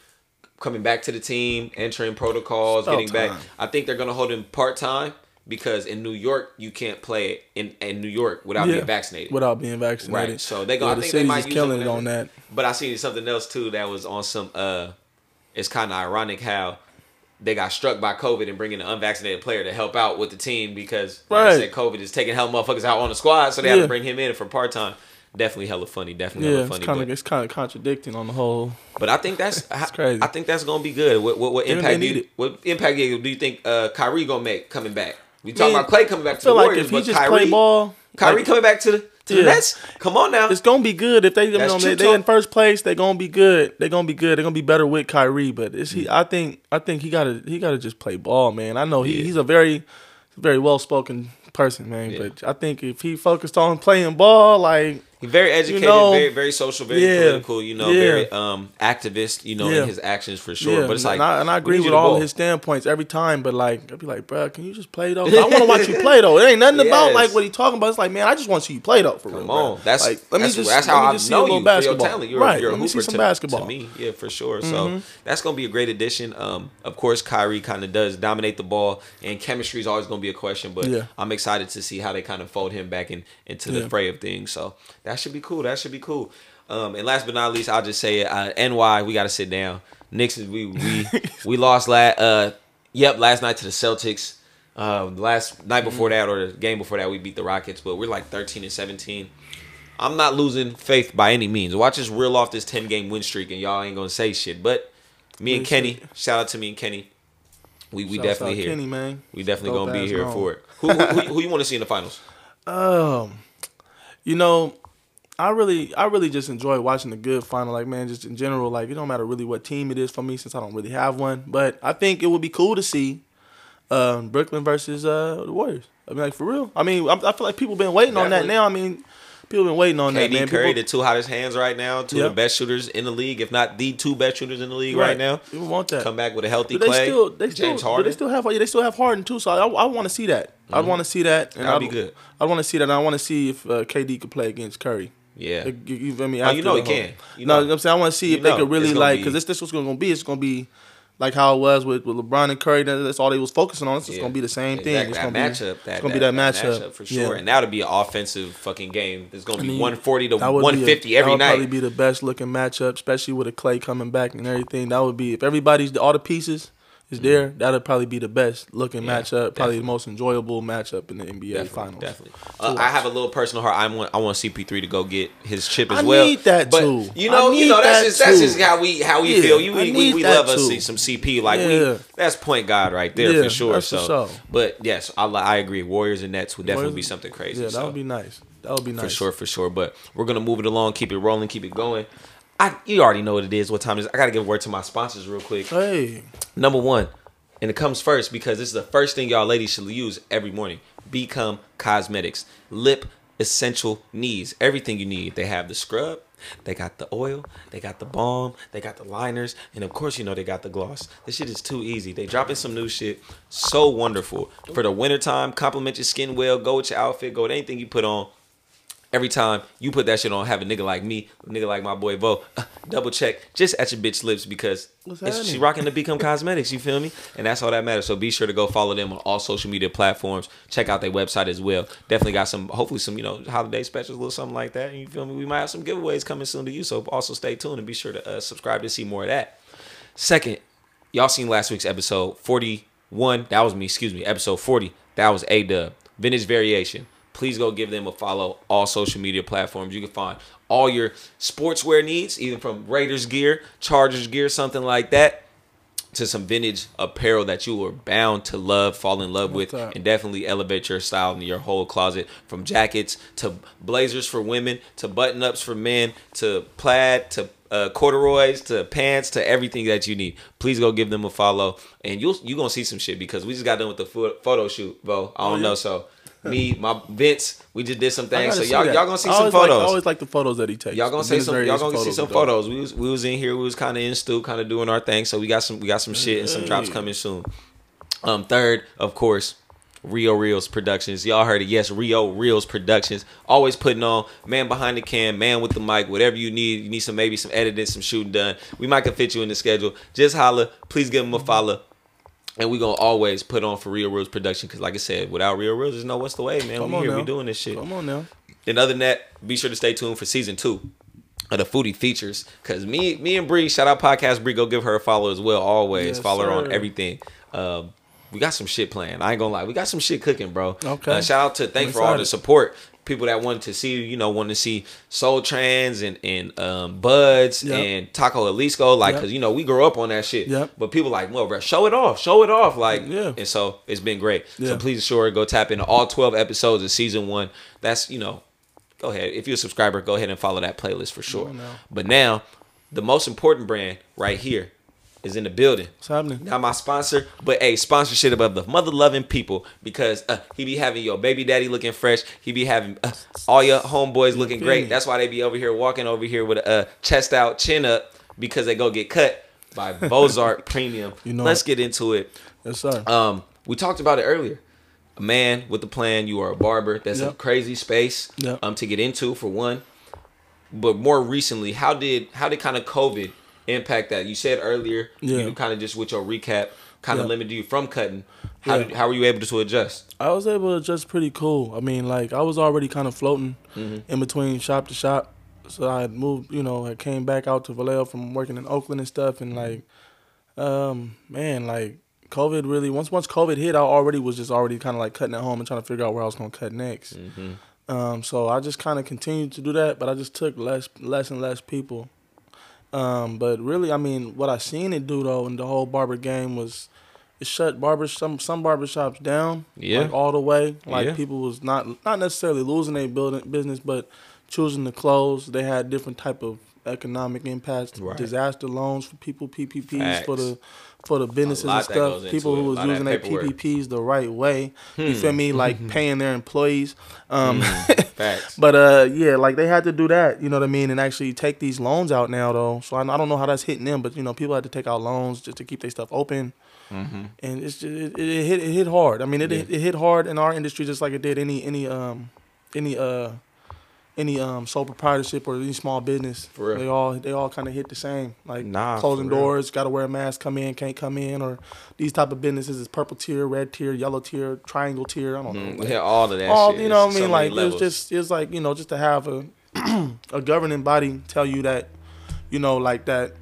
coming back to the team, entering protocols, Still getting time. back. I think they're gonna hold him part time. because in New York you can't play it in, in New York without yeah, being vaccinated. Without being vaccinated, right? So they go. Yeah, I the think they might use killing it on that. But I seen something else too that was on some. Uh, it's kind of ironic how they got struck by COVID and bringing an unvaccinated player to help out with the team because right. like I said, COVID is taking hell motherfuckers out on the squad, so they yeah. have to bring him in for part time. Definitely hella funny. Definitely yeah, hella funny. It's kind, but, of, it's kind of contradicting on the whole. But I think that's it's crazy. I think that's gonna be good. What what, what impact do you, what impact do you think uh, Kyrie gonna make coming back? We talking Man, about Clay coming back to the like Warriors, if he but just Kyrie play ball, Kyrie like, coming back to the to yeah. the Nets. Come on now, it's gonna be good if they you know, they, they in first place. They're gonna be good. They're gonna be good. They're gonna be better with Kyrie. But it's, mm. he, I think I think he gotta he gotta just play ball, man. I know he, yeah. he's a very very well spoken person, man. Yeah. But I think if he focused on playing ball, like. Very educated, you know, very very social, very yeah, political, you know, yeah. very um, activist, you know, yeah. in his actions for sure. Yeah, but it's like, and I, and I agree with all his standpoints every time. But like, I'd be like, bro, can you just play though? I want to watch you play though. It ain't nothing yes. about like what he talking about. It's like, man, I just want to see you play though. For Come real, on, bro. that's like, let that's, me just that's how I just know see you for your talent. You're, right, you're let a me see some to, basketball to me, yeah, for sure. So mm-hmm. that's gonna be a great addition. Um, of course, Kyrie kind of does dominate the ball, and chemistry is always gonna be a question. But yeah. I'm excited to see how they kind of fold him back in into the yeah. fray of things. So that's That should be cool. That should be cool. Um, and last but not least, I'll just say it. Uh, N Y, we got to sit down. Knicks, we we we lost last. Uh, yep, last night to the Celtics. Uh, last night before that, or the game before that, we beat the Rockets. But we're like thirteen and seventeen. I'm not losing faith by any means. Watch us reel off this ten game win streak, and y'all ain't gonna say shit. But me and Kenny, shout out to me and Kenny. We we shout definitely here. Kenny, man. We definitely Dope gonna be here gone. for it. Who who, who, who you want to see in the finals? Um, you know. I really, I really just enjoy watching the good final, like, man, just in general, like, it don't matter really what team it is for me since I don't really have one, but I think it would be cool to see um, Brooklyn versus uh, the Warriors. I mean, like, for real. I mean, I, I feel like people been waiting Definitely. on that now. I mean, people been waiting on K D that, man. K D Curry, people, the two hottest hands right now, two yep. of the best shooters in the league, if not the two best shooters in the league right, right now. We want that. Come back with a healthy they Clay, still, they James still, Harden. They still, have, yeah, they still have Harden, too, so I, I, I want to see that. Mm-hmm. I want to see that. That would be good. I want to see that, and I want to see if uh, K D could play against Curry. Yeah, you, you feel me? Oh, you know he can. You know, no, I'm saying I want to see you if know, they could really like because this this was going to be. It's going to be like how it was with, with LeBron and Curry. That's all they was focusing on. It's just yeah. going to be the same exactly. thing. It's going to be matchup. That, it's going to be that, that matchup. matchup for sure. Yeah. And that'll be an offensive fucking game. It's going to be I mean, one forty to one fifty be a, every that night. That would probably be the best looking matchup, especially with a Clay coming back and everything. That would be if everybody's all the pieces. Is there, that'll probably be the best looking yeah, matchup, probably definitely. the most enjoyable matchup in the N B A definitely, finals. Definitely. Uh, I have a little personal heart. I want I want C P three to go get his chip as I well. I need that but, too. You know, you know that's that just that's too. just how we how we yeah, feel. You we we, we love too. us some C P like yeah. we that's point guard right there yeah, for sure. That's so, for sure. But yes, I I agree. Warriors and Nets would definitely Warriors, be something crazy. Yeah, that so. would be nice. That would be nice for sure, for sure. But we're gonna move it along, keep it rolling, keep it going. I, you already know what it is, what time it is. I got to give a word to my sponsors real quick. Hey. Number one, and it comes first because this is the first thing y'all ladies should use every morning. Become Cosmetics. Lip essential needs. Everything you need. They have the scrub. They got the oil. They got the balm. They got the liners. And, of course, you know they got the gloss. This shit is too easy. They dropping some new shit. So wonderful. For the wintertime, compliment your skin well. Go with your outfit. Go with anything you put on. Every time you put that shit on, have a nigga like me, a nigga like my boy Vo, uh, double check just at your bitch lips because it's, she rocking the Become Cosmetics, you feel me? And that's all that matters. So be sure to go follow them on all social media platforms. Check out their website as well. Definitely got some, hopefully some, you know, holiday specials, a little something like that. And you feel me? We might have some giveaways coming soon to you. So also stay tuned and be sure to uh, subscribe to see more of that. Second, y'all seen last week's episode forty-one. That was me, excuse me. Episode forty. That was A-Dub. Vintage Variation. Please go give them a follow. All social media platforms. You can find all your sportswear needs, even from Raiders gear, Chargers gear, something like that, to some vintage apparel that you are bound to love, fall in love with, and definitely elevate your style in your whole closet, from jackets to blazers for women, to button-ups for men, to plaid, to Uh, corduroys, to pants, to everything that you need. Please go give them a follow, and you'll you gonna see some shit because we just got done with the pho- photo shoot, bro. I don't oh, yeah. know, so me, my Vince, we just did some things. So y'all y'all gonna see some photos. Like, I always like the photos that he takes. Y'all gonna see some. Y'all gonna see some photos. We was we was in here. We was kind of in stew, kind of doing our thing. So we got some we got some shit and some drops coming soon. Um, third, of course, Rio Reels Productions. Y'all heard it. Yes, Rio Reels Productions. Always putting on man behind the cam, man with the mic, whatever you need. You need some maybe some editing, some shooting done. We might can fit you in the schedule. Just holla. Please give them a follow. And we're going to always put on for Rio Reels Production because, like I said, without Rio Reels, there's no What's the Way, man. Come we here, now. we doing this shit. Come on now. And other than that, be sure to stay tuned for season two of the Foodie Features because me me and Bree, shout out Podcast Bree, go give her a follow as well, always. Yes, follow sir. her on everything. Um, we got some shit planned. I ain't going to lie. We got some shit cooking, bro. Okay. Uh, shout out to, thanks for all the support. People that wanted to see, you know, wanted to see Soul Trans and, and um, Buds yep. and Taco Jalisco, like, yep. cause you know, we grew up on that shit. Yep. But people like, well, bro, show it off, show it off. Like, yeah. and so it's been great. Yeah. So please sure go tap into all twelve episodes of season one. That's, you know, go ahead. If you're a subscriber, go ahead and follow that playlist for sure. But now the most important brand right here is in the building. What's happening? Not my sponsor, but a hey, sponsorship of the mother loving people because uh, he be having your baby daddy looking fresh. He be having uh, all your homeboys looking great. That's why they be over here walking over here with a uh, chest out, chin up because they go get cut by Vozart Premium. You know, let's get into it. Yes, sir. Um, we talked about it earlier. A man with a plan. You are a barber. That's yep. a crazy space yep. um to get into for one. But more recently, how did how did kind of COVID impact that? You said earlier yeah. you kind of just with your recap kind of yeah. limited you from cutting. How yeah. did, how were you able to adjust? I was able to adjust pretty cool. I mean, like, I was already kind of floating mm-hmm. in between shop to shop, so I had moved, you know, I came back out to Vallejo from working in Oakland and stuff, and like um man, like COVID really once once COVID hit, I already was just already kind of like cutting at home and trying to figure out where I was going to cut next. Mm-hmm. Um so I just kind of continued to do that, but I just took less less and less people. Um, but really, I mean, what I seen it do though, in the whole barber game was, it shut barbers some some barbershops down, yeah, like, all the way. Like yeah. people was not not necessarily losing their building business, but choosing to close. They had different type of economic impacts, right. disaster loans for people, P P Ps Facts. for the for the businesses and stuff. People who was using their P P Ps the right way, hmm. you feel me? Like paying their employees. Um, hmm. Facts. But uh, yeah, like they had to do that, you know what I mean, and actually take these loans out now though. So I, I don't know how that's hitting them, but you know, people had to take out loans just to keep their stuff open, mm-hmm. and it's just, it, it hit it hit hard. I mean, it, yeah. it it hit hard in our industry just like it did any any um any uh. Any um, sole proprietorship or any small business, for real. they all they all kind of hit the same. Like nah, closing doors, got to wear a mask, come in, can't come in, or these type of businesses is purple tier, red tier, yellow tier, triangle tier. I don't mm, know. Like, yeah, all of that. All shit. You know it's what I mean? So like levels. it was just it's like you know just to have a a governing body tell you that you know like that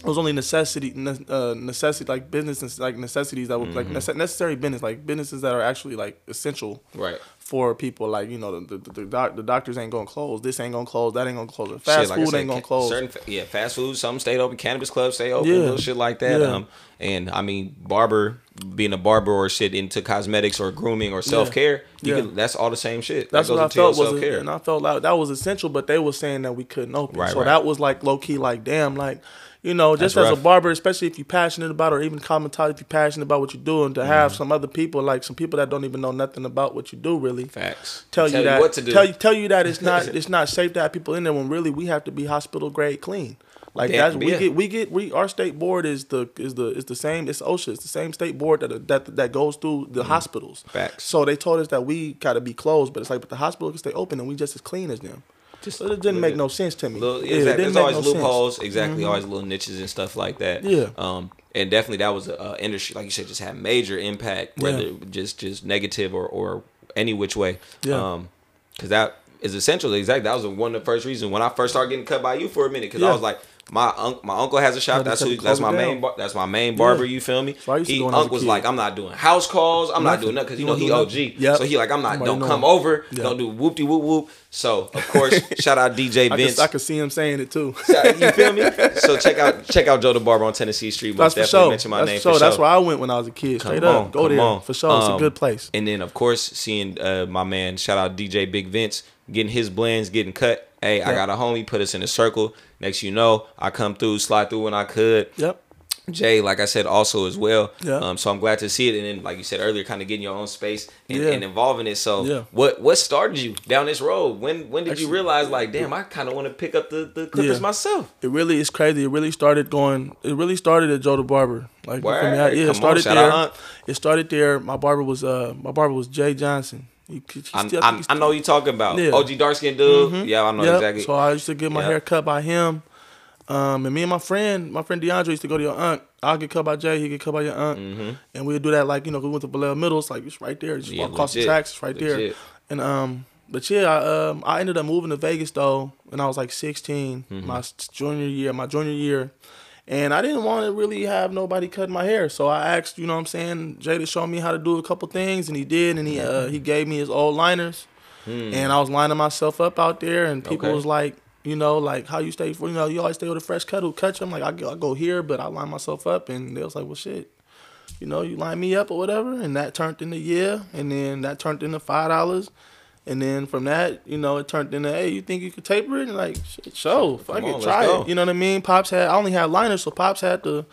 it was only necessity uh, necessity like businesses like necessities that were mm-hmm. like nece necessary business like businesses that are actually like essential. Right. For people, like, you know, the the, the, doc, the doctors ain't gonna close. This ain't gonna close. That ain't gonna close. Fast shit, like food said, ain't gonna close. Certain, yeah, fast food. Some stayed open. Cannabis clubs stay open. Yeah. Little shit like that. Yeah. Um, and I mean, barber being a barber or shit into cosmetics or grooming or self care. Yeah. You yeah. Can, that's all the same shit. That's that goes what into I felt was, a, and I felt like that was essential. But they were saying that we couldn't open. Right, so right. that was like low key, like damn, like. You know, just That's as rough. a barber, especially if you're passionate about it, or even commentate if you're passionate about what you're doing, to mm. have some other people, like some people that don't even know nothing about what you do, really. Facts. Tell, tell you that. You what to do. Tell you, tell you that it's not it's not safe to have people in there when really we have to be hospital grade clean. Like yeah, that's we yeah. get we get we our state board is the is the is the same it's OSHA it's the same state board that that that goes through the mm. hospitals. Facts. So they told us that we gotta be closed, but it's like but the hospital can stay open and we just as clean as them. Just so it didn't make no sense to me. Little, yeah, exactly. There's always no loopholes, sense. exactly. Mm-hmm. Always little niches and stuff like that. Yeah. Um, and definitely that was an industry, like you said, just had major impact, whether yeah. just just negative or or any which way. Yeah. Um, because that is essential. Exactly. That was one of the first reasons when I first started getting cut by you for a minute, because yeah. I was like, my uncle, my uncle has a shop. That's who. That's my down. main. That's my main barber. Yeah. You feel me? So he uncle was like, I'm not doing house calls. I'm not, not doing nothing because you know he O G. Yep. So he like, I'm not. Nobody don't know. come over. Yep. Don't do whoop de whoop whoop. So of course, shout out D J Vince. I could see him saying it too. You feel me? So check out check out Joe the Barber on Tennessee Street. That's for sure. Mention my that's name for sure. For that's sure. where I went when I was a kid. Straight come up, on, go there on. for sure. Um, it's a good place. And then of course, seeing uh, my man, shout out D J Big Vince, getting his blends, getting cut. Hey, yep. I got a homie, put us in a circle. Next you know, I come through, slide through when I could. Yep. Jay, like I said, also as well. Yep. Um, so I'm glad to see it. And then, like you said earlier, kind of getting your own space and, yeah. and involving it. So yeah. what what started you down this road? When when did Actually, you realize, like, damn, I kind of want to pick up the, the clippers yeah. myself? It really is crazy. It really started going, it really started at Joe the Barber. Like, Word, I, yeah, it started on, there. Out. It started there. My barber was uh my barber was Jay Johnson. He, he still, I, I, I know you talking about yeah. O G dark skin dude. Mm-hmm. Yeah, I know yep. exactly. So I used to get my yep. hair cut by him, um, and me and my friend, my friend DeAndre used to go to your aunt I could cut by Jay, he could cut by your aunt, mm-hmm. and we'd do that like, you know, we went to Vallejo Middles, like it's right there, just yeah, walk across legit. the tracks, it's right legit. there. And um, but yeah, I, um, I ended up moving to Vegas though, when I was like sixteen, mm-hmm. my junior year, my junior year, and I didn't want to really have nobody cut my hair, so I asked, you know what I'm saying, Jay to show me how to do a couple things, and he did, and he uh, he gave me his old liners, mm. and I was lining myself up out there, and people okay. was like. You know, like, how you stay, for you know, you always stay with a fresh cut, who cuts you. I'm like, I go, I go here, but I line myself up. And they was like, well, shit, you know, you line me up or whatever. And that turned into, yeah. And then that turned into five dollars. And then from that, you know, it turned into, hey, you think you could taper it? And like, shit, show, fuck it, try it. You know what I mean? Pops had, I only had liners, so Pops had the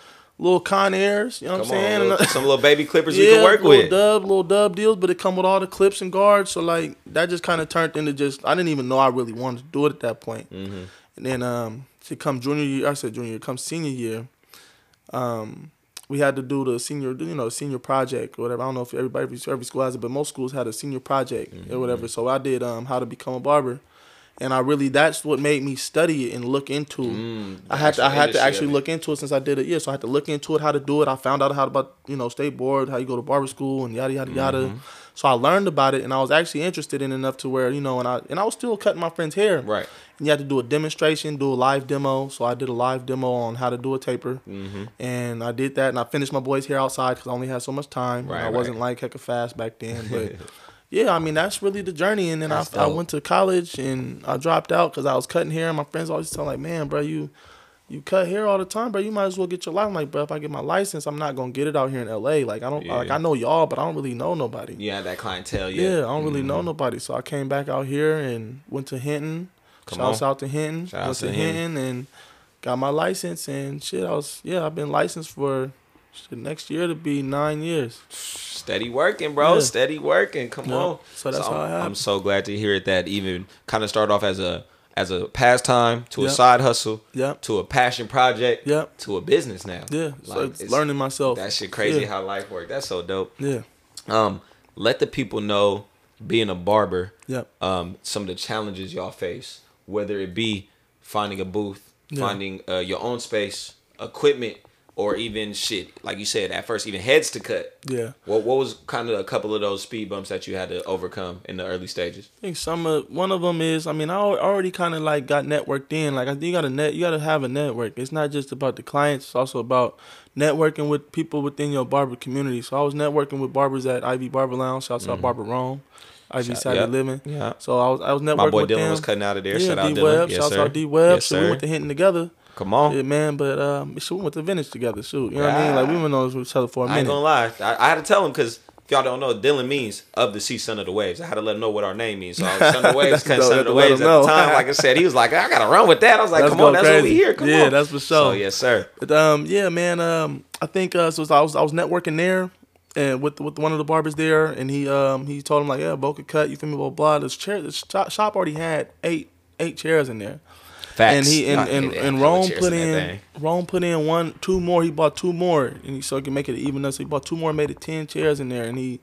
little Con Airs, you know what I'm saying? Little, some little baby clippers yeah, you can work little with. Dub, little dub deals, but it come with all the clips and guards. So like that just kind of turned into just I didn't even know I really wanted to do it at that point. Mm-hmm. And then um, to come junior year, I said junior year, come senior year, um, we had to do the senior, you know, senior project or whatever. I don't know if everybody every, every school has it, but most schools had a senior project mm-hmm. or whatever. So I did um, how to become a barber. And I really, that's what made me study it and look into it. Mm, I had to, I had to actually look into it since I did it. Yeah, so I had to look into it, how to do it. I found out how about, you know, state board, how you go to barber school and yada, yada, mm-hmm. yada. So I learned about it and I was actually interested in enough to where, you know, and I and I was still cutting my friend's hair. Right. And you had to do a demonstration, do a live demo. So I did a live demo on how to do a taper. Mm-hmm. And I did that and I finished my boy's hair outside because I only had so much time. Right, I right. wasn't like hecka fast back then, but... Yeah, I mean, that's really the journey. And then I, I went to college and I dropped out because I was cutting hair. And my friends always tell me, like, man, bro, you you cut hair all the time, bro. You might as well get your license. I'm like, bro, if I get my license, I'm not going to get it out here in L A. Like, I don't, yeah. like, I know y'all, but I don't really know nobody. Yeah, that clientele, yeah. Yeah, I don't really mm-hmm. know nobody. So I came back out here and went to Hinton. Shouts out to Hinton. Shout out to, to Hinton. And got my license and shit. I was, yeah, I've been licensed for... next year to be nine years. Steady working, bro. Yeah. Steady working. Come yeah. on. So that's so how it happened. I'm so glad to hear it. That even kind of started off as a as a pastime to yep. a side hustle, yep. to a passion project, yep. to a business now. Yeah, like, so it's it's, learning myself. That shit crazy yeah. how life works. That's so dope. Yeah. Um, let the people know being a barber. Yep. Um, some of the challenges y'all face, whether it be finding a booth, yeah. finding uh, your own space, equipment. Or even shit, like you said, at first, even heads to cut. Yeah. What What was kind of a couple of those speed bumps that you had to overcome in the early stages? I think some of, one of them is, I mean, I already kind of like got networked in. Like I think you got to net, you got to have a network. It's not just about the clients. It's also about networking with people within your barber community. So I was networking with barbers at Ivy Barber Lounge. Shouts out mm-hmm. Barber Rome. Ivy Saturday yep. Living. Yeah. So I was I was networking. My boy with Dylan them. was cutting out of there. Yeah, shout out Dylan. Yes, shout out D Web. Yes, so we went to Hinton together. Come on. Yeah, man, but um, so we went to Vintage together, shoot. You know what I mean? Like, we went on each other for a minute. I ain't gonna lie. I, I had to tell him, because if y'all don't know, Dylan means of the sea, son of the waves. I had to let him know what our name means. So I was son of the waves, son of the waves at the time. Like I said, he was like, I gotta run with that. I was like, come on, that's what we hear. Come on. Yeah, that's for sure. So, yes, sir. But, um, yeah, man, um, I think uh, so I was I was networking there. And with with one of the barbers there, and he um he told him like, yeah, Bo could cut, you feel me, blah blah. This chair, this shop already had eight eight chairs in there. Facts. And he and, and, and, and Rome put in Rome put in one two more. He bought two more, and he so he could make it even up. So he bought two more, made it ten chairs in there, and he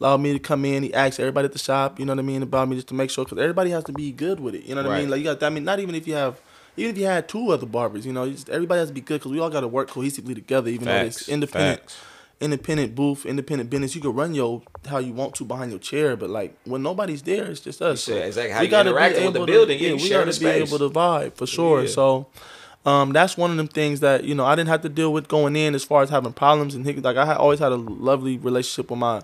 allowed me to come in. He asked everybody at the shop, you know what I mean, about me just to make sure, because everybody has to be good with it. You know what right. I mean? Like you got, I mean, not even if you have. Even if you had two other barbers, you know, just, everybody has to be good because we all got to work cohesively together, even Facts. though it's independent. Facts. Independent booth, independent business. You can run your how you want to behind your chair, but like when nobody's there, it's just us. Yeah, exactly. How we you gotta interact with the building. To, yeah, we gotta be space. able to vibe for sure. Yeah. So, um, that's one of them things that you know I didn't have to deal with going in as far as having problems and things. Like I had, always had a lovely relationship with my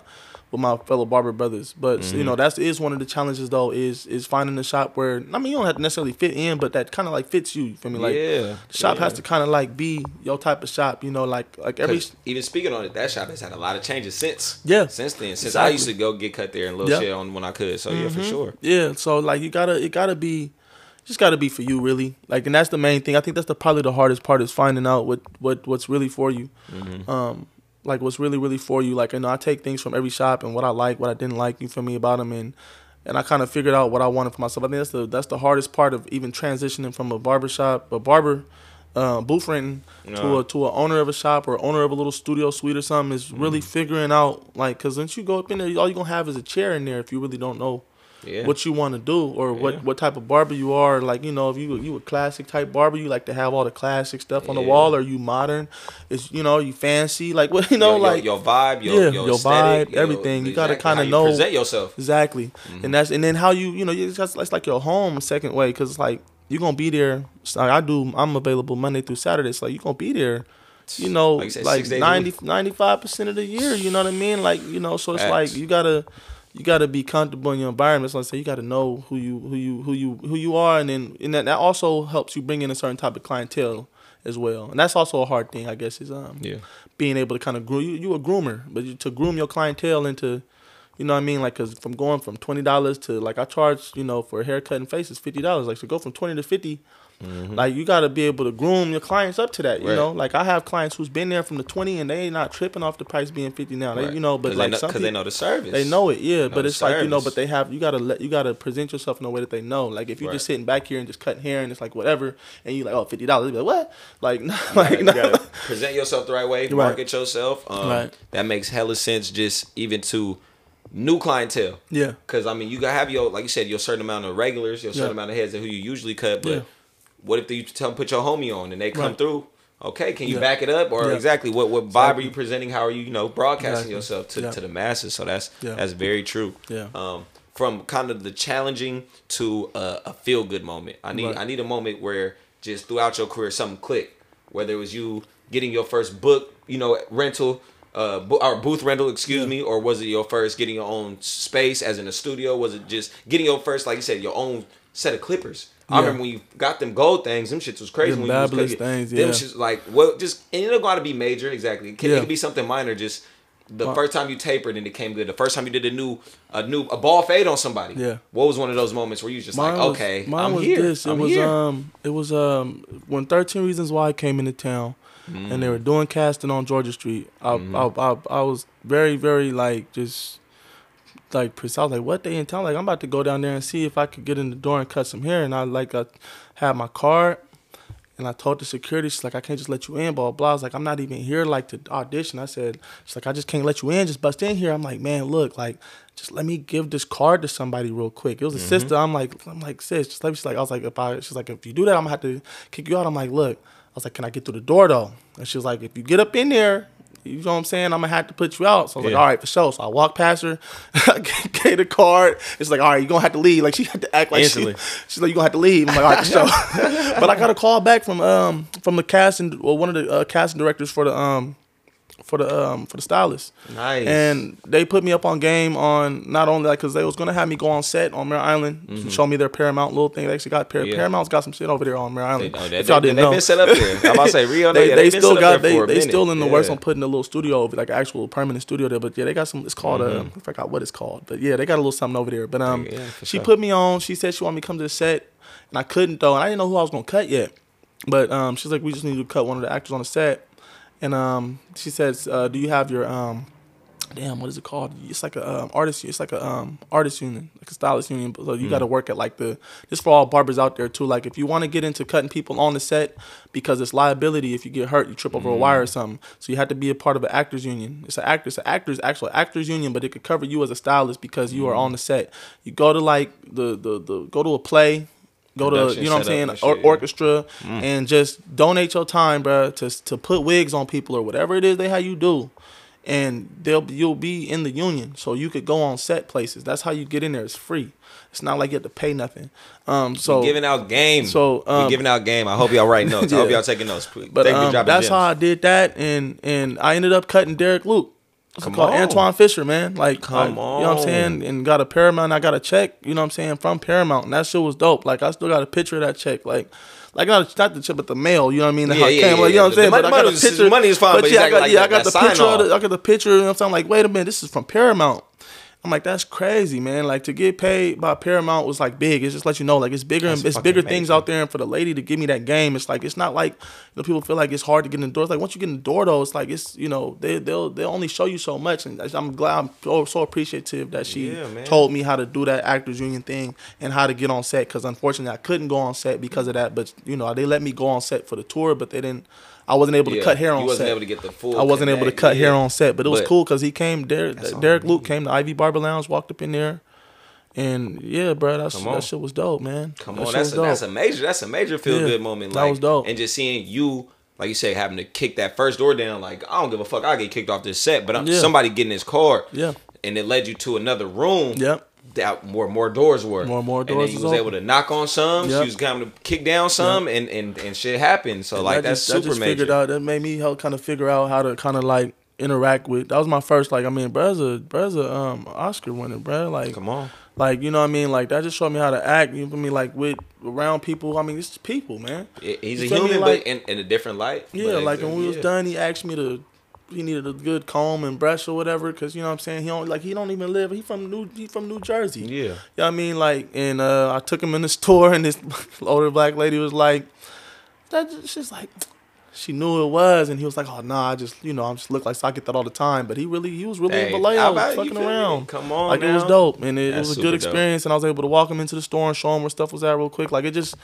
with my fellow barber brothers, but mm-hmm. you know that's is one of the challenges though is is finding a shop where I mean you don't have to necessarily fit in, but that kind of like fits you. You feel me? Like yeah, the shop yeah. has to kind of like be your type of shop. You know, like like every even speaking on it, that shop has had a lot of changes since yeah since then. Since exactly. I used to go get cut there and little yep. shit on when I could. So mm-hmm. yeah, for sure. Yeah, so like you gotta it gotta be just gotta be for you really. Like and that's the main thing. I think that's the probably the hardest part is finding out what what what's really for you. Mm-hmm. Um. Like, what's really, really for you. Like, you know, I take things from every shop and what I like, what I didn't like, you feel me, about them. And, and I kind of figured out what I wanted for myself. I think that's the that's the hardest part of even transitioning from a barbershop, a barber, uh, booth renting, no. to a to an owner of a shop or owner of a little studio suite or something is really mm. figuring out, like, because once you go up in there, all you're going to have is a chair in there if you really don't know yeah. what you want to do or yeah. what, what type of barber you are. Like, you know, if you you a classic type barber, you like to have all the classic stuff yeah. on the wall, or you modern, it's, you know, you fancy, like what, you know, your, like your, your vibe, your, yeah, your, your aesthetic, vibe, everything. Your, you gotta exactly kind of know, present yourself exactly, mm-hmm. and that's and then how you you know it's, just, it's like your home second way, because like you're gonna be there. Like I do, I'm available Monday through Saturday, so like, you're gonna be there. You know, like, you like ninety, ninety-five percent of the year, you know what I mean? Like, you know, so it's Facts. like you gotta you gotta be comfortable in your environment. So I say you gotta know who you who you who you who you are, and then and that, that also helps you bring in a certain type of clientele as well. And that's also a hard thing, I guess, is um yeah. being able to kind of groom. You you a groomer, but you, to groom your clientele into, you know what I mean? Like, cause from going from twenty dollars to like I charge, you know, for a haircut and face is fifty dollars. Like, so go from twenty to fifty. Mm-hmm. Like, you got to be able to groom your clients up to that, you right. know? Like, I have clients who's been there from the twenty, and they not tripping off the price being fifty now, they, right. you know, but like because they know the service. They know it, yeah, know but it's service. Like, you know, but they have, you got to let, you got to present yourself in a way that they know. Like, if you're right. just sitting back here and just cutting hair and it's like whatever, and you're like, oh, fifty dollars, they'll be like, what? Like, no, you like, gotta, no. You gotta present yourself the right way, market right. yourself. Um, right. That makes hella sense just even to new clientele. Yeah. Because, I mean, you got to have your, like you said, your certain amount of regulars, your certain yeah. amount of heads that who you usually cut, but yeah. what if you tell them put your homie on and they come right. through? Okay, can you yeah. back it up? Or yeah. exactly what what vibe are you presenting? How are you, you know, broadcasting exactly. yourself to, yeah. to the masses? So that's yeah. that's very true. Yeah. Um, from kind of the challenging to a, a feel good moment. I need right. I need a moment where just throughout your career something clicked. Whether it was you getting your first book, you know, rental, uh, bo- or booth rental, excuse yeah. me, or was it your first getting your own space, as in a studio? Was it just getting your first, like you said, your own set of clippers? I yeah. remember when you got them gold things, them shits was crazy. Them fabulous things, yeah. Them shits, like, well, just, and it don't gotta be major, exactly. It can, yeah. it can be something minor, just the wow. first time you tapered and it came good. The first time you did a new, a new, a ball fade on somebody. Yeah. What was one of those moments where you was just mine like, was, okay, mine I'm was here. This. It I'm was, here. Um, it was, um, when thirteen Reasons Why I came into town mm. and they were doing casting on Georgia Street. I, mm. I, I, I was very, very, like, just... like, I was like, what they in town? Like, I'm about to go down there and see if I could get in the door and cut some hair. And I, like, I had my card, and I told the security, she's like, I can't just let you in, blah, blah. I was like, I'm not even here, like, to audition. I said, she's like, I just can't let you in, just bust in here. I'm like, man, look, like, just let me give this card to somebody real quick. It was a mm-hmm. sister. I'm like, I'm like, sis, just let me, she's like, I was like, if I, she's like, if you do that, I'm going to have to kick you out. I'm like, look, I was like, can I get through the door, though? And she was like, if you get up in there, you know what I'm saying? I'm going to have to put you out. So I was yeah. like, all right, for sure. So I walked past her. I gave the card. It's like, all right, you're going to have to leave. Like, she had to act like Instantly. she, she's like, you're going to have to leave. I'm like, all right, for sure. But I got a call back from um from the casting, well, one of the uh, casting directors for the um for the um for the stylist. Nice. And they put me up on game on not only, like, because they was going to have me go on set on Mare Island mm-hmm. and show me their Paramount little thing. They actually got, Par- yeah. Paramount's got some shit over there on Mare Island. They, oh, they, if y'all they, didn't they, know. They've been set up there. I'm about to say, Rio, they, yeah, they, they still got, they, they still in the yeah. works on putting a little studio over, like an actual permanent studio there. But yeah, they got some, it's called, mm-hmm. uh, I forgot what it's called. But yeah, they got a little something over there. But um, yeah, she sure. put me on. She said she wanted me to come to the set. And I couldn't, though. And I didn't know who I was going to cut yet. But um, she's like, we just need to cut one of the actors on the set. And um, she says, uh, "Do you have your um, damn? What is it called? It's like a um, artist. It's like a um, artist union, like a stylist union. So you mm. got to work at like the. Just for all barbers out there too. Like if you want to get into cutting people on the set, because it's liability. If you get hurt, you trip over mm. a wire or something. So you have to be a part of an actors union. It's an actors, an actors, actual actors union, but it could cover you as a stylist because you mm. are on the set. You go to like the the, the go to a play." Go to, you know what I'm saying, or, shit, orchestra, yeah. mm. and just donate your time, bro, to to put wigs on people or whatever it is they have you do, and they'll you'll be in the union, so you could go on set places. That's how you get in there. It's free. It's not like you have to pay nothing. Um, so We're giving out game. So um, We're giving out game. I hope y'all writing notes. yeah. I hope y'all taking notes. But um, that's how I did that, and and I ended up cutting Derek Luke. It's called on. Antoine Fisher, man. Like, come like, on. You know what I'm saying? And got a Paramount. I got a check, you know what I'm saying, from Paramount. And that shit was dope. Like, I still got a picture of that check. Like, like not, not the check, but the mail, you know what I mean? Yeah, yeah, yeah, yeah. Like, you know what I'm saying? But I got a picture. Money is fine, but, but yeah, I got, like yeah, that, I got the picture. Of the, I got the picture, you know what I'm saying? Like, wait a minute, this is from Paramount. I'm like, that's crazy, man. Like, to get paid by Paramount was, like, big. It's just let you know, like, it's bigger that's and it's bigger amazing. Things out there. And for the lady to give me that game, it's like, it's not like, you know, people feel like it's hard to get in the door. It's like, once you get in the door, though, it's like, it's, you know, they, they'll they'll only show you so much. And I'm glad, I'm so appreciative that she yeah, told me how to do that Actors Union thing and how to get on set. Because, unfortunately, I couldn't go on set because of that. But, you know, they let me go on set for the tour, but they didn't. I wasn't able yeah, to cut hair on set. You wasn't able to get the full I wasn't connect, able to cut yeah. hair on set, but it was but, cool because he came, Derek, Derek Luke came to Ivy Barber Lounge, walked up in there, And yeah, bro, that, sh- that shit was dope, man. Come that on, that's a, that's a major, that's a major feel yeah, good moment. Like, that was dope. And just seeing you, like you say, having to kick that first door down. Like, I don't give a fuck. I get kicked off this set, but I'm, yeah. somebody getting his car. Yeah, and it led you to another room. Yep. That more more doors were more more doors. And then you was, was able to knock on some. Yep. She was kind of kick down some, yep. and, and and shit happened. So and like that that's just, super I just major. Figured out, that made me help kind of figure out how to kind of like interact with. That was my first like I mean, bro's a bro's a um Oscar winner, bro. Like come on. Like, you know what I mean? Like, that just showed me how to act, you know what I mean? Like, with, around people. I mean, it's just people, man. He's a human, like, but in, in a different light. Yeah, like, when we yeah. was done, he asked me to, he needed a good comb and brush or whatever, because, you know what I'm saying? He don't, like, he don't even live, he from New, he from New Jersey. Yeah. You know what I mean? Like, and uh, I took him in the store, and this older black lady was like, that she's like, she knew it was, and he was like, "Oh nah, I just, you know, I'm just look like so I get that all the time." But he really, he was really hey, in Vallejo, fucking around. Me? Come on, like now. It was dope, and it, it was a good experience. Dope. And I was able to walk him into the store and show him where stuff was at real quick. Like it just,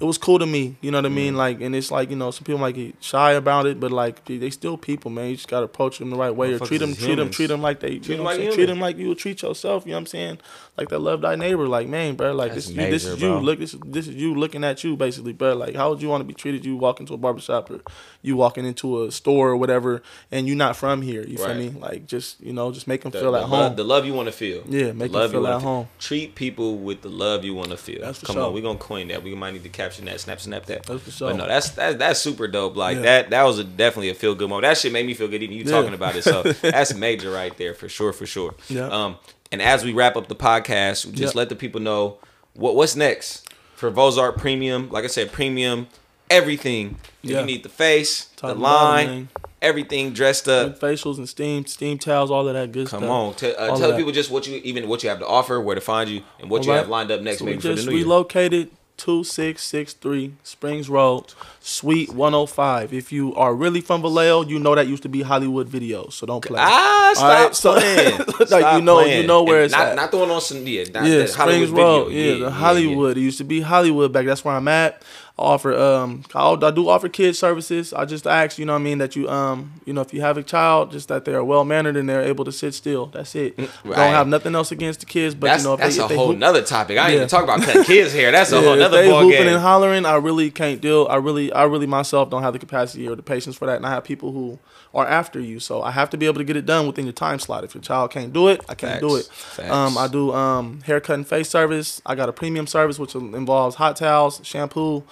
it was cool to me. You know what I mean? Mm. Like, and it's like, you know, some people might get shy about it, but like they still people, man. You just gotta approach them the right way, or treat them, treat them, treat them like they, treat, you know, like treat them like you would treat yourself. You know what I'm saying? Like that love thy neighbor. Like man, bro, like that's this, major, this is bro. you. Look, this, this is you looking at you, basically, bro. Like how would you want to be treated? You walk into a barbershop or you walking into a store or whatever, and you not from here. You right. feel me? Like just you know, just make them the, feel the at love, home. The love you want to feel. Yeah, make the them feel at home. Treat people with the love you want to feel. That's for Come sure. on, we are gonna coin that. We might need to caption that. Snap, snap that. That's for sure. But no, that's that's, that's super dope. Like yeah. that, that was a, definitely a feel good moment. That shit made me feel good. Even you yeah. talking about it, so that's major right there for sure, for sure. Yeah. Um. And as we wrap up the podcast, just yep. let the people know what what's next for Vozart Premium. Like I said, premium, everything. Yeah. You need the face, Talk the line, it, everything dressed up. With facials and steam, steam towels, all of that good Come stuff. Come on. T- uh, tell the people just what you even what you have to offer, where to find you, and what all you right. have lined up next so maybe for the new year. We just relocated two six six three Springs Road, Suite one oh five. If you are really from Vallejo, you know that used to be Hollywood Videos, so don't play. Ah, stop right? so, playing. like stop you know, playing. you know where and it's not, at. Not the one on some yeah, not yeah that Hollywood Springs Road, video. yeah, yeah, the Hollywood. Yeah, yeah. It used to be Hollywood back. That's where I'm at. I offer um, I, I do offer kids services. I just ask, you know what I mean, that you um, you know, if you have a child, just that they are well mannered and they're able to sit still. That's it. Right. Don't have nothing else against the kids, but that's, you know, if that's they, a if they whole hoop, nother topic. I yeah. didn't even talk about cutting kids hair. That's a yeah, whole nother. If they ball hooping game. and hollering, I really can't deal. I really, I really myself don't have the capacity or the patience for that, and I have people who are after you, so I have to be able to get it done within your time slot. If your child can't do it, I can't Facts. do it. Um, I do um, haircut and face service. I got a premium service which involves hot towels, shampoo.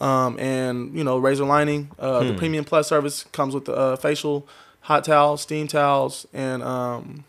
Um, and, you know, razor lining. Uh, hmm. The Premium Plus service comes with the uh, facial, hot towels, steam towels, and um,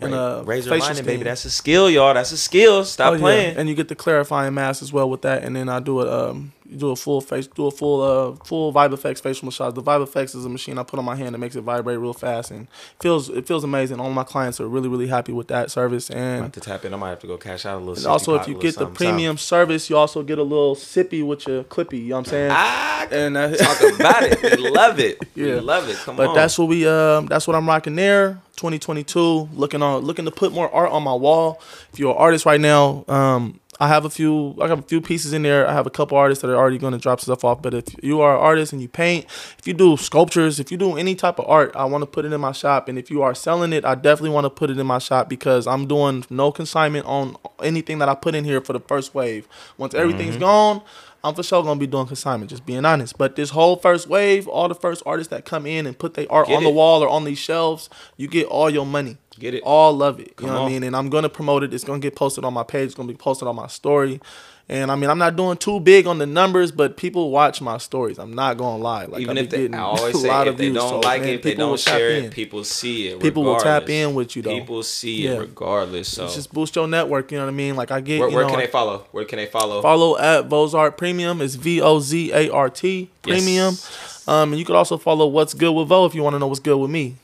and uh, razor facial lining, steam. Baby. That's a skill, y'all. That's a skill. Stop oh, playing. Yeah. And you get the clarifying mask as well with that. And then I do it. Um, do a full face, do a full uh, full VibeFX facial massage. The VibeFX is a machine I put on my hand that makes it vibrate real fast and feels it feels amazing. All my clients are really really happy with that service. And I have to tap in. I might have to go cash out a little. And also, if you get the premium service, you also get a little sippy with your clippy. You know what I'm saying? I and uh, talk about it. We love it. Yeah, we love it. Come but on. But that's what we um that's what I'm rocking there. twenty twenty-two looking on looking to put more art on my wall. If you're an artist right now, um. I have a few I have a few pieces in there. I have a couple artists that are already going to drop stuff off. But if you are an artist and you paint, if you do sculptures, if you do any type of art, I want to put it in my shop. And if you are selling it, I definitely want to put it in my shop because I'm doing no consignment on anything that I put in here for the first wave. Once everything's mm-hmm. gone, I'm for sure going to be doing consignment, just being honest. But this whole first wave, all the first artists that come in and put their art get on it. the wall or on these shelves, you get all your money. Get it. All of it. Come you know on. what I mean? And I'm going to promote it. It's going to get posted on my page. It's going to be posted on my story. And, I mean, I'm not doing too big on the numbers, but people watch my stories. I'm not going to lie. Like, Even if they, I always say, if they views, don't so, like man, it, if they don't share it, in. people see it People regardless. will tap in with you, though. People see yeah. it regardless. So. Just boost your network, you know what I mean? Like, I get, Where, where you know, can they follow? Where can they follow? Follow at Vozart Premium. It's V O Z A R T, Premium. Yes. Um, and you could also follow What's Good with Vo if you want to know what's good with me.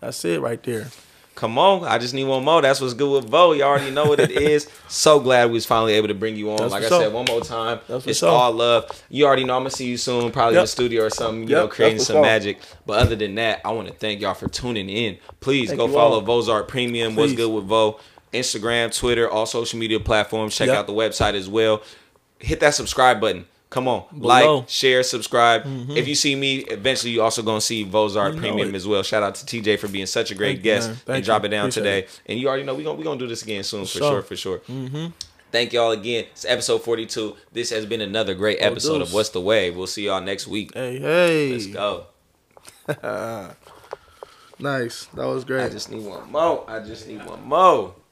That's it right there. Come on, I just need one more. That's what's good with Vo. You already know what it is. So glad we was finally able to bring you on. That's like I so. said, one more time. That's it's so. all love. You already know I'm going to see you soon, probably yep. in the studio or something, you yep. know, creating some so. magic. But other than that, I want to thank y'all for tuning in. Please thank go follow all. Vozart Premium, Please. What's Good with Vo, Instagram, Twitter, all social media platforms. Check yep. out the website as well. Hit that subscribe button. Come on, Below. like, share, subscribe. Mm-hmm. If you see me, eventually you also going to see Vozart Premium it. as well. Shout out to T J for being such a great Thank guest and you. dropping down Appreciate today. It. And you already know we're going we gonna to do this again soon, for, for sure. sure, for sure. Mm-hmm. Thank y'all again. It's episode forty-two. This has been another great oh, episode deuce. of What's the Wave. We'll see y'all next week. Hey, hey. Let's go. Nice. That was great. I just need one more. I just need one more.